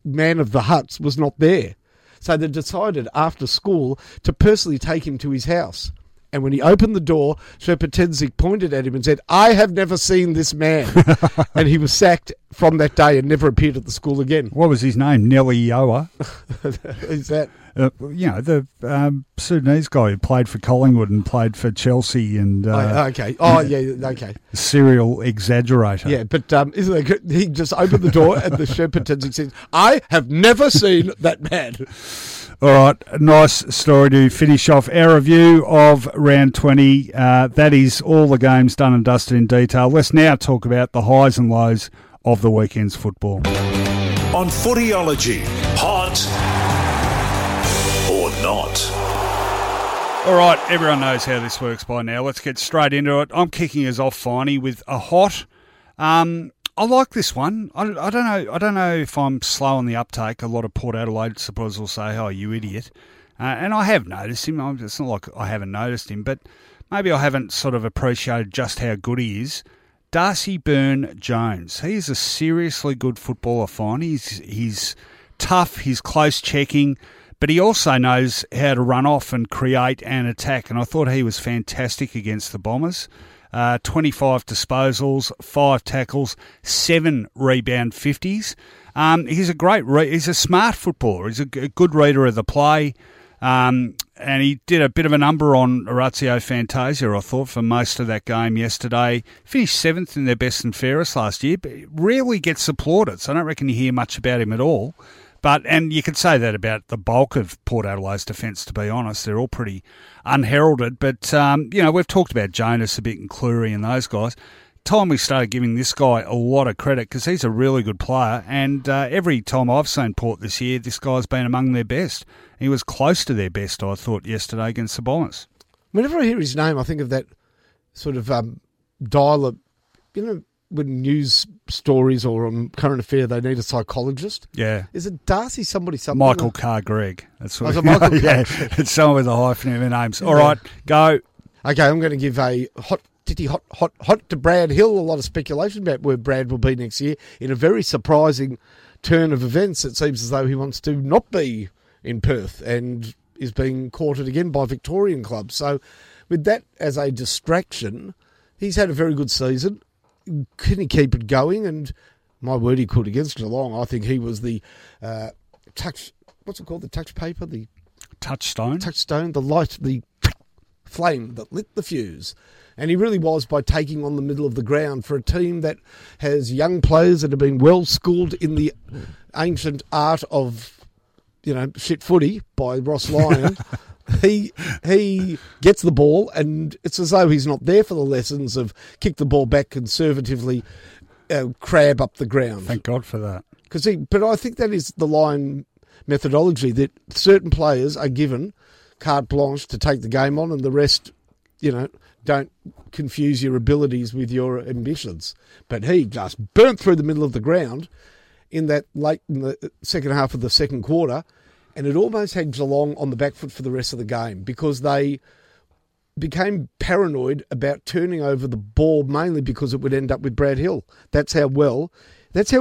man of the huts was not there. So they decided after school to personally take him to his house. And when he opened the door, Sherpa Tenzing pointed at him and said, "I have never seen this man." And he was sacked from that day and never appeared at the school again. What was his name? Nelly Yoa. Is that? The Sudanese guy who played for Collingwood and played for Chelsea and... Serial exaggerator. Yeah, but isn't that, he just opened the door and the Sherpa Tenzing said, "I have never seen that man." All right, a nice story to finish off our review of round 20. That is all the games done and dusted in detail. Let's now talk about the highs and lows of the weekend's football. On Footyology, hot or not. All right, everyone knows how this works by now. Let's get straight into it. I'm kicking us off, Finey, with a hot... I like this one. I don't know if I'm slow on the uptake. A lot of Port Adelaide supporters will say, "Oh, you idiot." And I have noticed him. It's not like I haven't noticed him, but maybe I haven't sort of appreciated just how good he is. Darcy Byrne-Jones. He is a seriously good footballer, Fine. He's tough. He's close checking, but he also knows how to run off and create and attack. And I thought he was fantastic against the Bombers. 25 disposals, 5 tackles, 7 rebound 50s. He's a great, he's a smart footballer. He's a good reader of the play. And he did a bit of a number on Orazio Fantasia, I thought, for most of that game yesterday. Finished 7th in their best and fairest last year, but rarely gets applauded. So I don't reckon you hear much about him at all. And you could say that about the bulk of Port Adelaide's defence, to be honest. They're all pretty unheralded. But, we've talked about Jonas a bit and Cleary and those guys. Time we started giving this guy a lot of credit because he's a really good player. And every time I've seen Port this year, this guy's been among their best. He was close to their best, I thought, yesterday against the Bombers. Whenever I hear his name, I think of that sort of dial-up, with news stories or on current affair, they need a psychologist. Yeah. Is it Darcy something? Michael Carr Gregg. That's what Michael Carr Gregg. It's someone with a hyphen in their names. All right, go. Okay, I'm going to give a hot to Brad Hill. A lot of speculation about where Brad will be next year. In a very surprising turn of events, it seems as though he wants to not be in Perth and is being courted again by Victorian clubs. So with that as a distraction, he's had a very good season. Can he keep it going? And my word, he could. Against Geelong, I think he was the touchstone. Touchstone, the light, the flame that lit the fuse. And he really was by taking on the middle of the ground for a team that has young players that have been well schooled in the ancient art of, shit footy by Ross Lyon. He gets the ball, and it's as though he's not there for the lessons of kick the ball back conservatively, crab up the ground. Thank God for that. But I think that is the line methodology, that certain players are given carte blanche to take the game on, and the rest, don't confuse your abilities with your ambitions. But he just burnt through the middle of the ground in the second half of the second quarter, and it almost had Geelong on the back foot for the rest of the game because they became paranoid about turning over the ball, mainly because it would end up with Brad Hill. That's how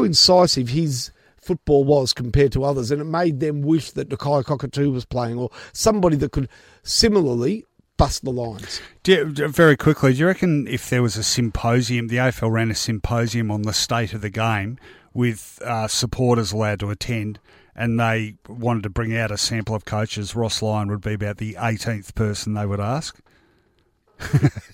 incisive his football was compared to others, and it made them wish that Nakai Cockatoo was playing or somebody that could similarly bust the lines. Very quickly, do you reckon if there was a symposium, the AFL ran a symposium on the state of the game with supporters allowed to attend, and they wanted to bring out a sample of coaches, Ross Lyon would be about the 18th person they would ask?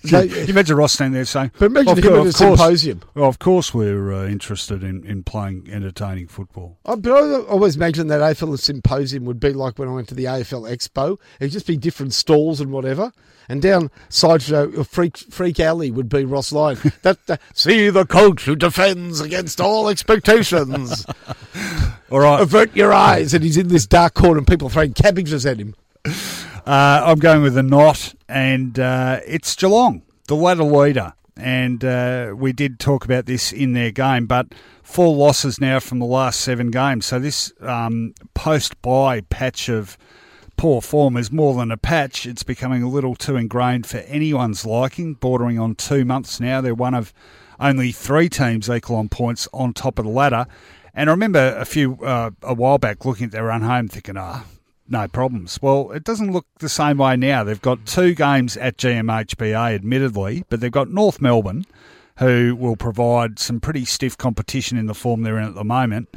You imagine Ross standing there saying, but imagine him at a symposium. Well, of course we're interested in playing entertaining football. But I always imagine that AFL symposium would be like when I went to the AFL Expo. It would just be different stalls and whatever. And down Sideshow, Freak Alley would be Ross Lyon. See the coach who defends against all expectations. All right. Avert your eyes. And he's in this dark corner and people throwing cabbages at him. I'm going with a knot, and it's Geelong, the ladder leader. And we did talk about this in their game, but 4 losses now from the last 7 games. So this post-bye patch of poor form is more than a patch. It's becoming a little too ingrained for anyone's liking, bordering on 2 months now. They're one of only 3 teams equal on points on top of the ladder. And I remember a while back looking at their run home thinking, no problems. Well, it doesn't look the same way now. They've got 2 games at GMHBA, admittedly, but they've got North Melbourne, who will provide some pretty stiff competition in the form they're in at the moment.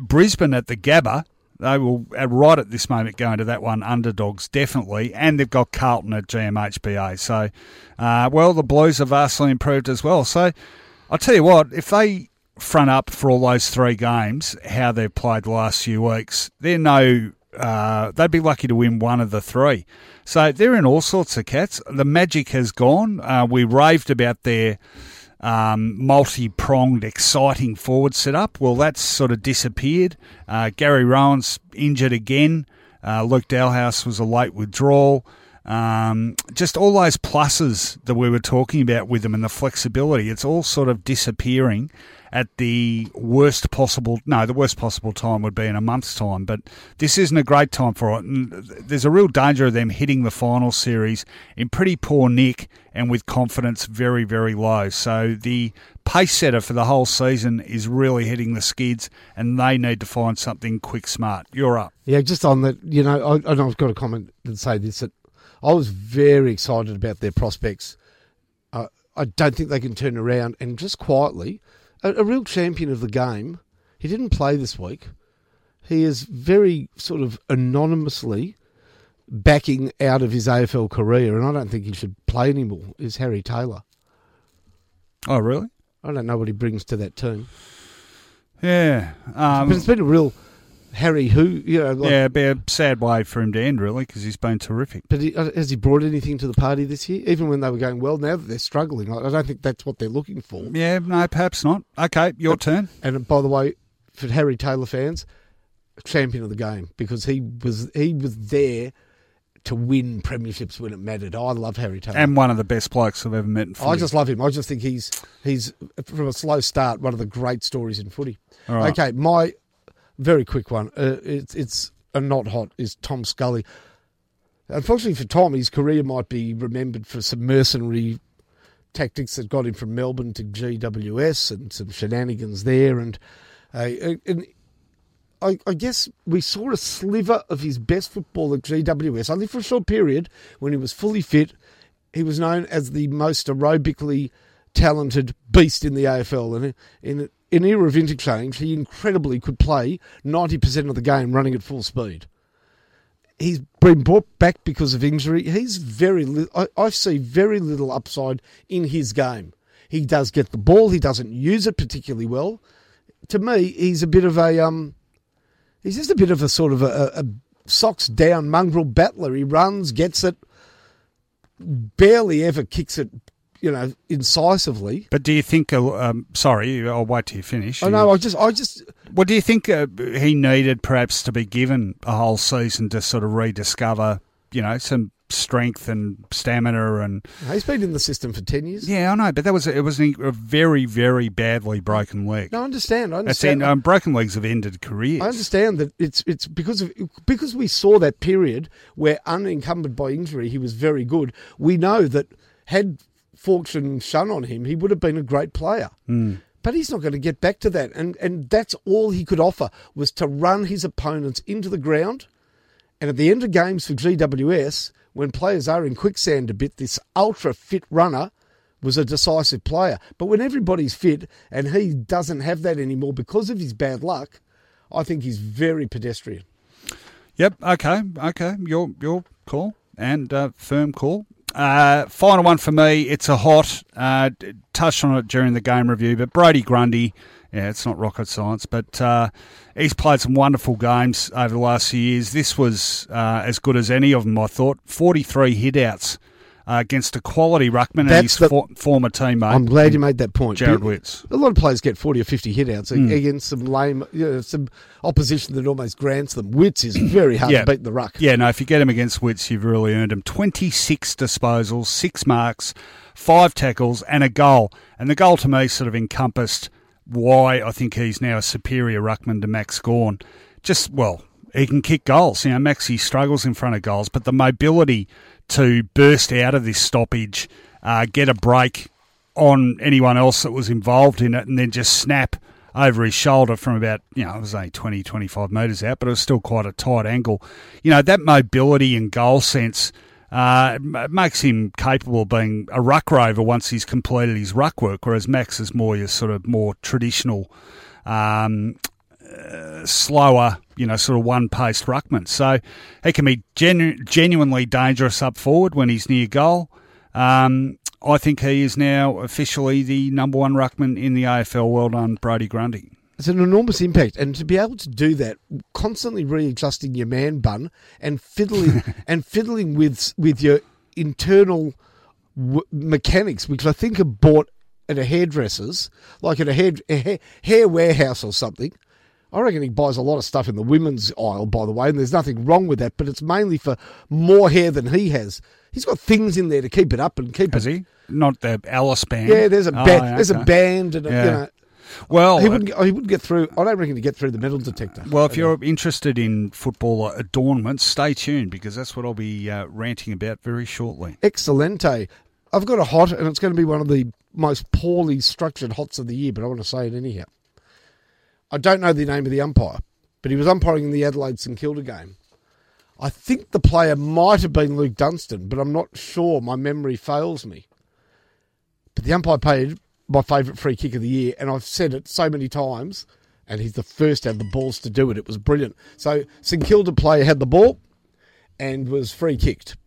Brisbane at the Gabba, they will, right at this moment, go into that one, underdogs definitely, and they've got Carlton at GMHBA. So, the Blues are vastly improved as well. So, I'll tell you what, if they front up for all those 3 games, how they've played the last few weeks, they'd be lucky to win one of the 3. So they're in all sorts of cats. The magic has gone. We raved about their multi-pronged, exciting forward setup. Well, that's sort of disappeared. Gary Rowan's injured again. Luke Dalhouse was a late withdrawal. Just all those pluses that we were talking about with them and the flexibility, it's all sort of disappearing at the worst possible time would be in a month's time, but this isn't a great time for it. And there's a real danger of them hitting the final series in pretty poor nick and with confidence very, very low. So the pace setter for the whole season is really hitting the skids, and they need to find something quick, smart. You're up. Yeah, just on that, I know I've got to comment and say this, that I was very excited about their prospects. I don't think they can turn around. And just quietly, a real champion of the game, he didn't play this week. He is very sort of anonymously backing out of his AFL career, and I don't think he should play anymore, is Harry Taylor. Oh, really? I don't know what he brings to that team. Yeah. But it's been a real... Harry who, it'd be a sad way for him to end, really, because he's been terrific. But has he brought anything to the party this year? Even when they were going well, now that they're struggling, I don't think that's what they're looking for. Yeah, no, perhaps not. Okay, your turn. And by the way, for Harry Taylor fans, champion of the game, because he was there to win premierships when it mattered. I love Harry Taylor. And one of the best blokes I've ever met in footy. I just love him. I just think he's from a slow start, one of the great stories in footy. All right. Okay, my... very quick one. It's a not hot, is Tom Scully. Unfortunately for Tom, his career might be remembered for some mercenary tactics that got him from Melbourne to GWS and some shenanigans there. And I guess we saw a sliver of his best football at GWS, only for a short period when he was fully fit. He was known as the most aerobically talented beast in the AFL. And in era of interchange, he incredibly could play 90% of the game running at full speed. He's been brought back because of injury. He's I see very little upside in his game. He does get the ball. He doesn't use it particularly well. To me, he's just a bit of a sort of a socks down mongrel battler. He runs, gets it, barely ever kicks it, you know, incisively. But do you think? Sorry, I'll wait till you finish. I just. Well, do you think he needed perhaps to be given a whole season to sort of rediscover, you know, some strength and stamina? And he's been in the system for 10 years. Yeah, I know, but it was a very, very badly broken leg. No, I understand. Broken legs have ended careers. I understand that it's because we saw that period where unencumbered by injury he was very good. We know that had fortune shone on him, he would have been a great player. Mm. But he's not going to get back to that. And that's all he could offer, was to run his opponents into the ground. And at the end of games for GWS, when players are in quicksand a bit, this ultra-fit runner was a decisive player. But when everybody's fit and he doesn't have that anymore because of his bad luck, I think he's very pedestrian. Yep, okay. Your call and firm call. Final one for me. It's a hot. Touched on it during the game review, but Brodie Grundy. Yeah, it's not rocket science, but he's played some wonderful games over the last few years. This was as good as any of them, I thought. 43 hitouts against a quality ruckman. That's and his former teammate. I'm glad you made that point. Jared Witts. A lot of players get 40 or 50 hitouts against some lame, you know, some opposition that almost grants them. Witts is very hard to beat the ruck. Yeah, no, if you get him against Witts, you've really earned him. 26 disposals, 6 marks, 5 tackles and a goal. And the goal to me sort of encompassed why I think he's now a superior ruckman to Max Gawn. He can kick goals. You know, Maxie struggles in front of goals, but the mobility to burst out of this stoppage, get a break on anyone else that was involved in it, and then just snap over his shoulder from about, you know, it was only 20, 25 metres out, but it was still quite a tight angle. You know, that mobility and goal sense makes him capable of being a ruck rover once he's completed his ruck work, whereas Max is more your sort of more traditional, slower, you know, sort of one-paced ruckman. So he can be genuinely dangerous up forward when he's near goal. I think he is now officially the number one ruckman in the AFL. Well done, Brodie Grundy. It's an enormous impact, and to be able to do that, constantly readjusting your man bun and fiddling with your internal mechanics, which I think are bought at a hairdresser's, like at a hair warehouse or something. I reckon he buys a lot of stuff in the women's aisle, by the way, and there's nothing wrong with that, but it's mainly for more hair than he has. He's got things in there to keep it up and keep Has it. Has he? Not the Alice band. Yeah, there's a band, okay. There's a band and you know. Well, he wouldn't get through. I don't reckon he'd get through the metal detector. Well, if you're interested in footballer adornments, stay tuned, because that's what I'll be ranting about very shortly. Excelente. I've got a hot, and it's going to be one of the most poorly structured hots of the year, but I want to say it anyhow. I don't know the name of the umpire, but he was umpiring in the Adelaide St Kilda game. I think the player might have been Luke Dunstan, but I'm not sure. My memory fails me. But the umpire paid my favourite free kick of the year, and I've said it so many times, and he's the first to have the balls to do it. It was brilliant. So St Kilda player had the ball and was free kicked.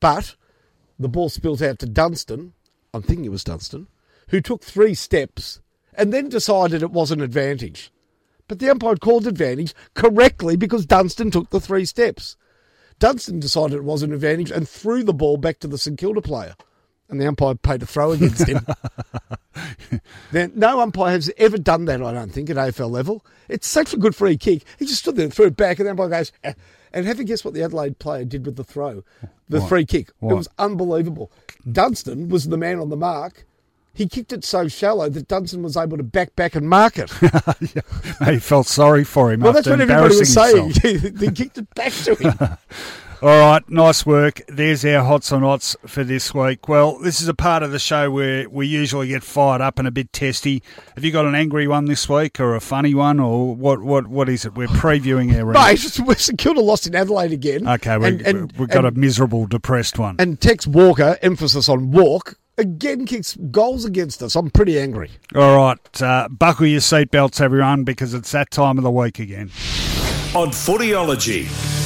But the ball spilled out to Dunstan, I'm thinking it was Dunstan, who took 3 steps and then decided it wasn't advantage. But the umpire called advantage correctly because Dunstan took the 3 steps. Dunstan decided it wasn't advantage and threw the ball back to the St Kilda player. And the umpire paid a throw against him. No umpire has ever done that, I don't think, at AFL level. It's such a good free kick. He just stood there and threw it back, and the umpire goes, eh. And have a guess what the Adelaide player did with the throw, free kick. What? It was unbelievable. Dunstan was the man on the mark. He kicked it so shallow that Dunstan was able to back and mark it. He felt sorry for him. Well, that's what everybody was saying. They kicked it back to him. All right, nice work. There's our Hots or Nots for this week. Well, this is a part of the show where we usually get fired up and a bit testy. Have you got an angry one this week or a funny one or what is it? We're previewing our round. Mate, St Kilda lost in Adelaide again. Okay, we've got a miserable, depressed one. And Tex Walker, emphasis on walk, again kicks goals against us. I'm pretty angry. All right, buckle your seatbelts, everyone, because it's that time of the week again. On Footyology.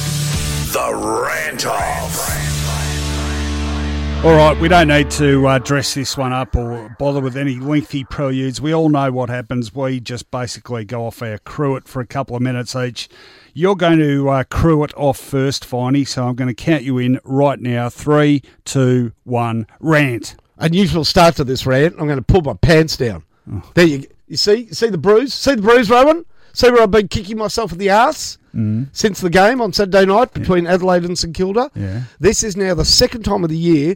The Rant Off. All right, we don't need to dress this one up or bother with any lengthy preludes. We all know what happens. We just basically go off our crew it for a couple of minutes each. You're going to crew it off first, Finey, so I'm going to count you in right now. 3, 2, 1, rant. Unusual start to this rant. I'm going to pull my pants down. Oh. There you go. You see the bruise? See the bruise, Rowan? See where I've been kicking myself in the arse since the game on Saturday night between Adelaide and St Kilda? Yeah. This is now the second time of the year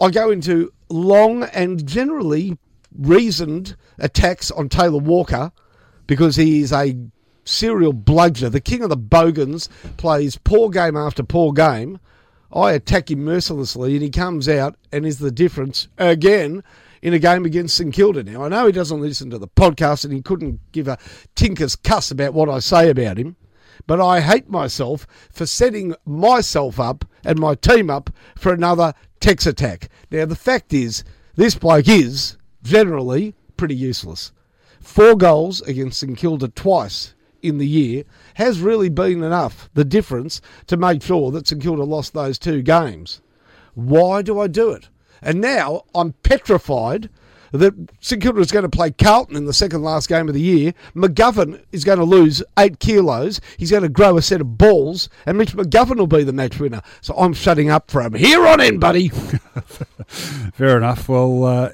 I go into long and generally reasoned attacks on Taylor Walker because he is a serial bludger. The king of the bogans plays poor game after poor game. I attack him mercilessly and he comes out and is the difference again in a game against St Kilda. Now, I know he doesn't listen to the podcast and he couldn't give a tinker's cuss about what I say about him, but I hate myself for setting myself up and my team up for another Tex attack. Now, the fact is, this bloke is generally pretty useless. 4 goals against St Kilda twice in the year has really been enough, the difference, to make sure that St Kilda lost those 2 games. Why do I do it? And now I'm petrified that St Kilda is going to play Carlton in the second last game of the year. McGovern is going to lose 8 kilos. He's going to grow a set of balls. And Mitch McGovern will be the match winner. So I'm shutting up from here on in, buddy. Fair enough. Well,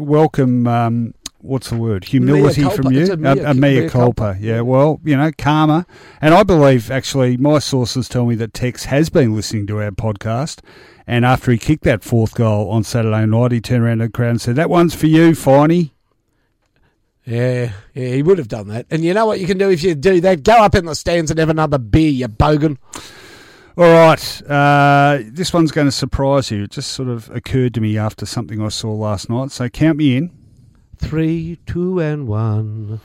welcome. What's the word? Humility from you? A mea culpa. Yeah, well, karma. And I believe, actually, my sources tell me that Tex has been listening to our podcast. And after he kicked that 4th goal on Saturday night, he turned around to the crowd and said, "That one's for you, Finey." Yeah, he would have done that. And you know what you can do if you do that? Go up in the stands and have another beer, you bogan. All right, this one's going to surprise you. It just sort of occurred to me after something I saw last night, so count me in. 3, 2, and 1.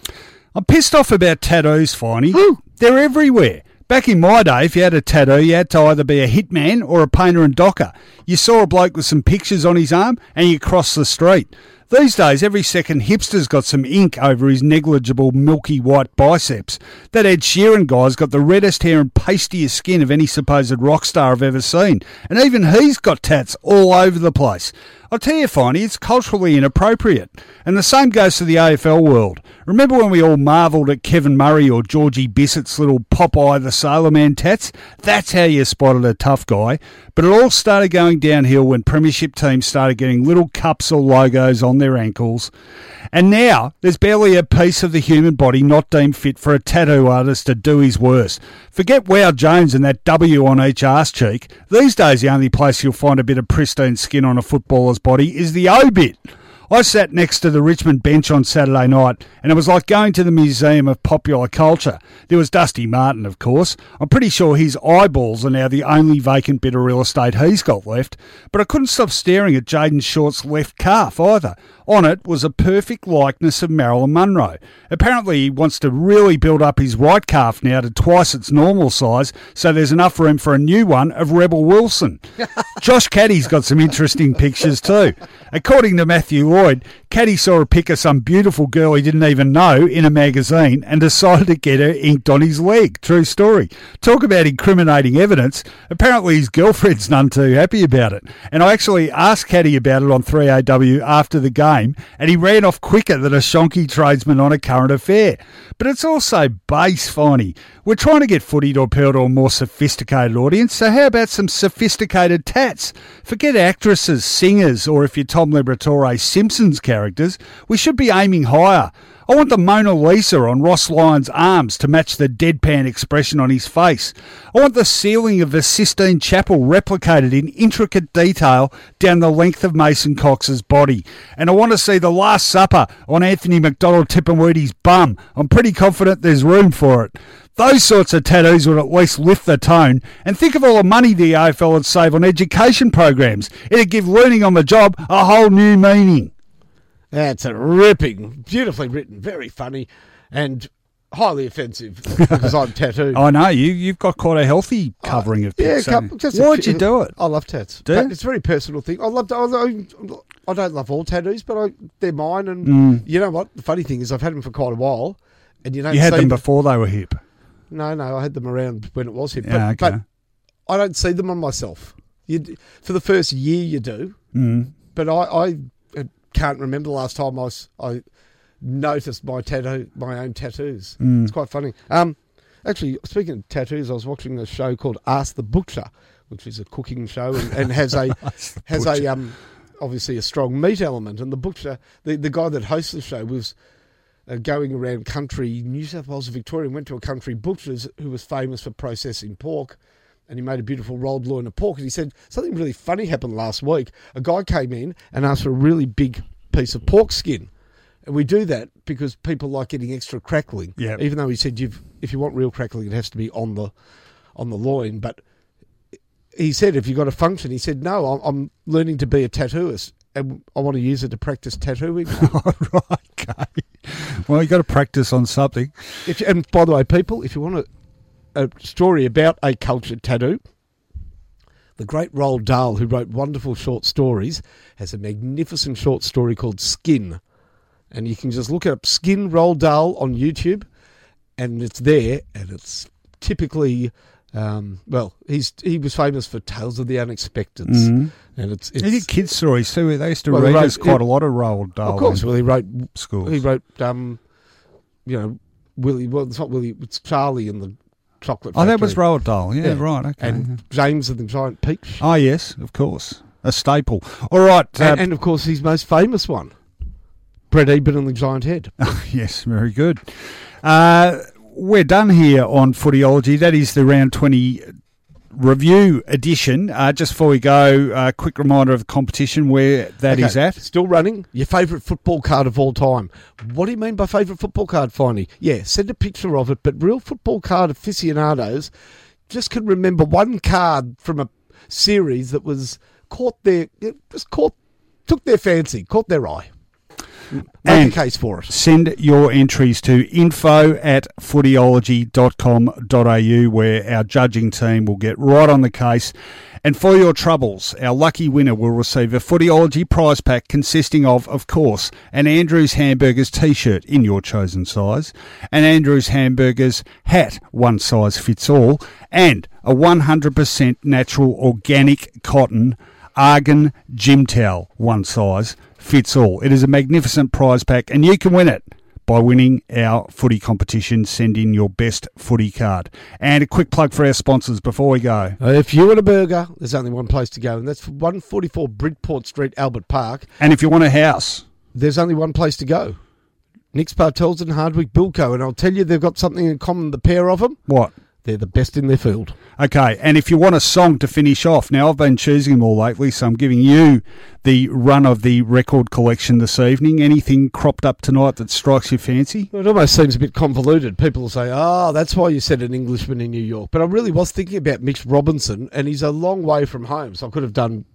I'm pissed off about tattoos, Finey. Woo. They're everywhere. Back in my day, if you had a tattoo, you had to either be a hitman or a painter and docker. You saw a bloke with some pictures on his arm and you crossed the street. These days, every second hipster's got some ink over his negligible milky white biceps. That Ed Sheeran guy's got the reddest hair and pastiest skin of any supposed rock star I've ever seen. And even he's got tats all over the place. I'll tell you, Finey, it's culturally inappropriate. And the same goes to the AFL world. Remember when we all marvelled at Kevin Murray or Georgie Bissett's little Popeye the Sailor Man tats? That's how you spotted a tough guy. But it all started going downhill when premiership teams started getting little cups or logos on their ankles. And now there's barely a piece of the human body not deemed fit for a tattoo artist to do his worst. Forget Wow Jones and that W on each arse cheek. These days the only place you'll find a bit of pristine skin on a footballer's body is the O-bit. I sat next to the Richmond bench on Saturday night and it was like going to the Museum of Popular Culture. There was Dusty Martin, of course. I'm pretty sure his eyeballs are now the only vacant bit of real estate he's got left. But I couldn't stop staring at Jayden Short's left calf either. On it was a perfect likeness of Marilyn Monroe. Apparently he wants to really build up his right calf now to twice its normal size, so there's enough room for a new one of Rebel Wilson. Josh Caddy's got some interesting pictures too. According to Matthew Lloyd, Caddy saw a pic of some beautiful girl he didn't even know in a magazine and decided to get her inked on his leg. True story. Talk about incriminating evidence. Apparently his girlfriend's none too happy about it. And I actually asked Caddy about it on 3AW after the game, and he ran off quicker than a shonky tradesman on a current affair. But it's also base, Finey. We're trying to get footy to appeal to a more sophisticated audience, so how about some sophisticated tats? Forget actresses, singers, or if you're Tom Liberatore, Simpsons characters. We should be aiming higher. I want the Mona Lisa on Ross Lyon's arms to match the deadpan expression on his face. I want the ceiling of the Sistine Chapel replicated in intricate detail down the length of Mason Cox's body. And I want to see the Last Supper on Anthony McDonald Tipperweedy's bum. I'm pretty confident there's room for it. Those sorts of tattoos would at least lift the tone. And think of all the money the AFL would save on education programs. It'd give learning on the job a whole new meaning. That's a ripping, beautifully written, very funny, and highly offensive because I'm tattooed. I know, you've got quite a healthy covering of tats. Yeah, why'd you do it? I love tats. Do it's a very personal thing. I don't love all tattoos, but they're mine. And you know what? The funny thing is, I've had them for quite a while, and you had them before they were hip. No, I had them around when it was hip. But I don't see them on myself. You, for the first year you do, but I can't remember the last time I noticed my own tattoos. It's quite funny. Actually, speaking of tattoos, I was watching a show called Ask the Butcher, which is a cooking show and has a obviously a strong meat element. And the butcher, the guy that hosts the show, was going around country New South Wales and Victoria, and went to a country butcher's who was famous for processing pork. And he made a beautiful rolled loin of pork. And he said, something really funny happened last week. A guy came in and asked for a really big piece of pork skin. And we do that because people like getting extra crackling. Yep. Even though he said, if you want real crackling, it has to be on the loin. But he said, if you've got a function, he said, no, I'm learning to be a tattooist. And I want to use it to practice tattooing. Oh, right, okay. Well, you've got to practice on something. And by the way, people, if you want to... a story about a cultured tattoo. The great Roald Dahl, who wrote wonderful short stories, has a magnificent short story called Skin. And you can just look up Skin Roald Dahl on YouTube, and it's there, and it's typically... he was famous for Tales of the Unexpected, and it's he did kids' stories too. They used to read us quite a lot of Roald Dahl. Of course, well, he wrote... Schools. He wrote, Willy... Well, it's not Willy, it's Charlie and the... Chocolate Factory. Oh, that was Roald Dahl. Yeah, right. Okay. And James and the Giant Peach. Oh, yes, of course. A staple. All right. And of course, his most famous one, Brett Eben and the Giant Head. Oh, yes, very good. We're done here on Footyology. That is the Round 20 review edition. Just before we go, a quick reminder of the competition where that is at. Still running. Your favourite football card of all time. What do you mean by favourite football card, Finey? Yeah, send a picture of it, but real football card aficionados just can remember one card from a series that was took their fancy, caught their eye. Make a case for it. Send your entries to info@footyology.com.au, where our judging team will get right on the case. And for your troubles, our lucky winner will receive a Footyology prize pack consisting of course, an Andrew's Hamburgers T-shirt in your chosen size, an Andrew's Hamburgers hat, one size fits all, and a 100% natural organic cotton Argan gym towel, one size fits all. It is a magnificent prize pack, and you can win it by winning our footy competition. Send in your best footy card. And a quick plug for our sponsors before we go. If you want a burger, there's only one place to go, and that's 144 Bridport Street, Albert Park. And if you want a house, there's only one place to go. Nick's Bartels and Hardwick Bilko, and I'll tell you, they've got something in common, the pair of them. What? They're the best in their field. Okay, and if you want a song to finish off, now I've been choosing them all lately, so I'm giving you the run of the record collection this evening. Anything cropped up tonight that strikes your fancy? Well, it almost seems a bit convoluted. People will say, that's why you said an Englishman in New York. But I really was thinking about Mitch Robinson, and he's a long way from home, so I could have done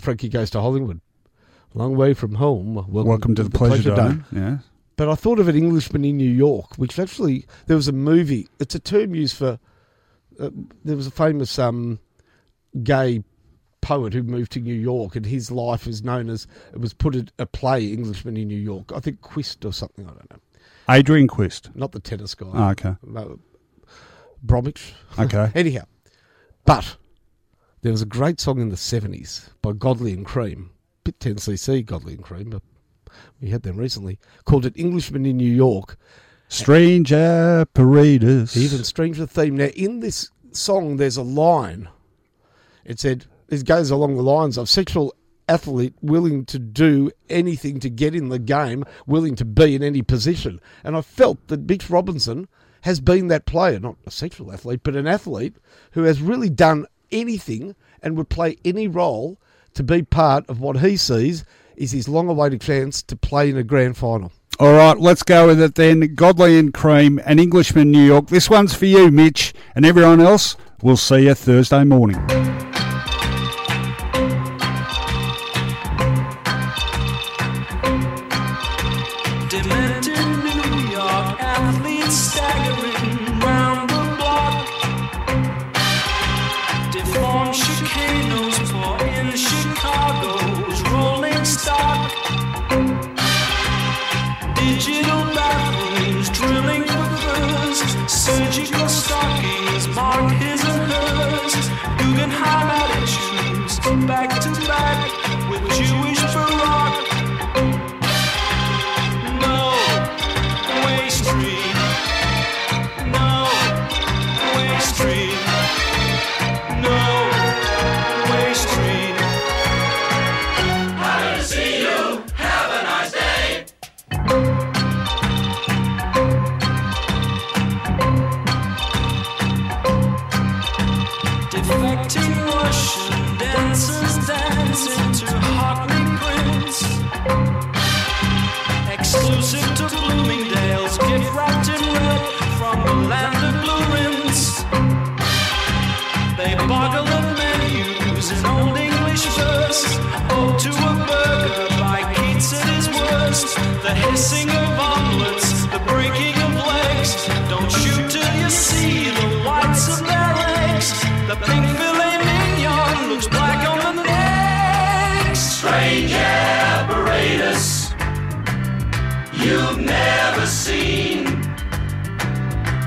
Frankie Goes to Hollywood. Long way from home. Welcome to the Pleasure Dome. Yeah. But I thought of an Englishman in New York, which actually, there was a movie. It's a term used for, there was a famous gay poet who moved to New York, and his life is known as, it was put in a play, Englishman in New York. I think Quist or something, I don't know. Adrian Quist. Not the tennis guy. Oh, okay. Bromwich. Okay. Anyhow, but there was a great song in the 70s by Godley and Cream. Bit 10cc, Godley and Cream, but. We had them recently, called it Englishman in New York. Strange apparatus. Even stranger theme. Now, in this song, there's a line. It said, it goes along the lines of sexual athlete willing to do anything to get in the game, willing to be in any position. And I felt that Mitch Robinson has been that player, not a sexual athlete, but an athlete who has really done anything and would play any role to be part of what he sees is his long-awaited chance to play in a grand final. All right, let's go with it then. Godley and Cream, an Englishman, New York. This one's for you, Mitch, and everyone else. We'll see you Thursday morning. Surgical stockings, mark his and hers, Guggenheim attitudes, and the blue rinse. They boggle the menus in old English verse. Ode to a burger by Keats at his worst. The hissing of omelets, the breaking of legs. Don't shoot till you see the whites of their legs. The pink filet mignon looks black on the legs. Strange apparatus you've never seen.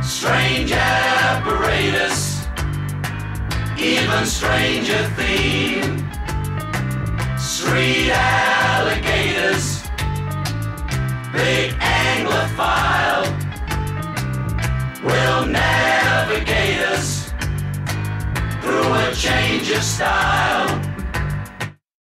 Strange apparatus, even stranger theme. Street alligators, big anglophile, will navigate us through a change of style.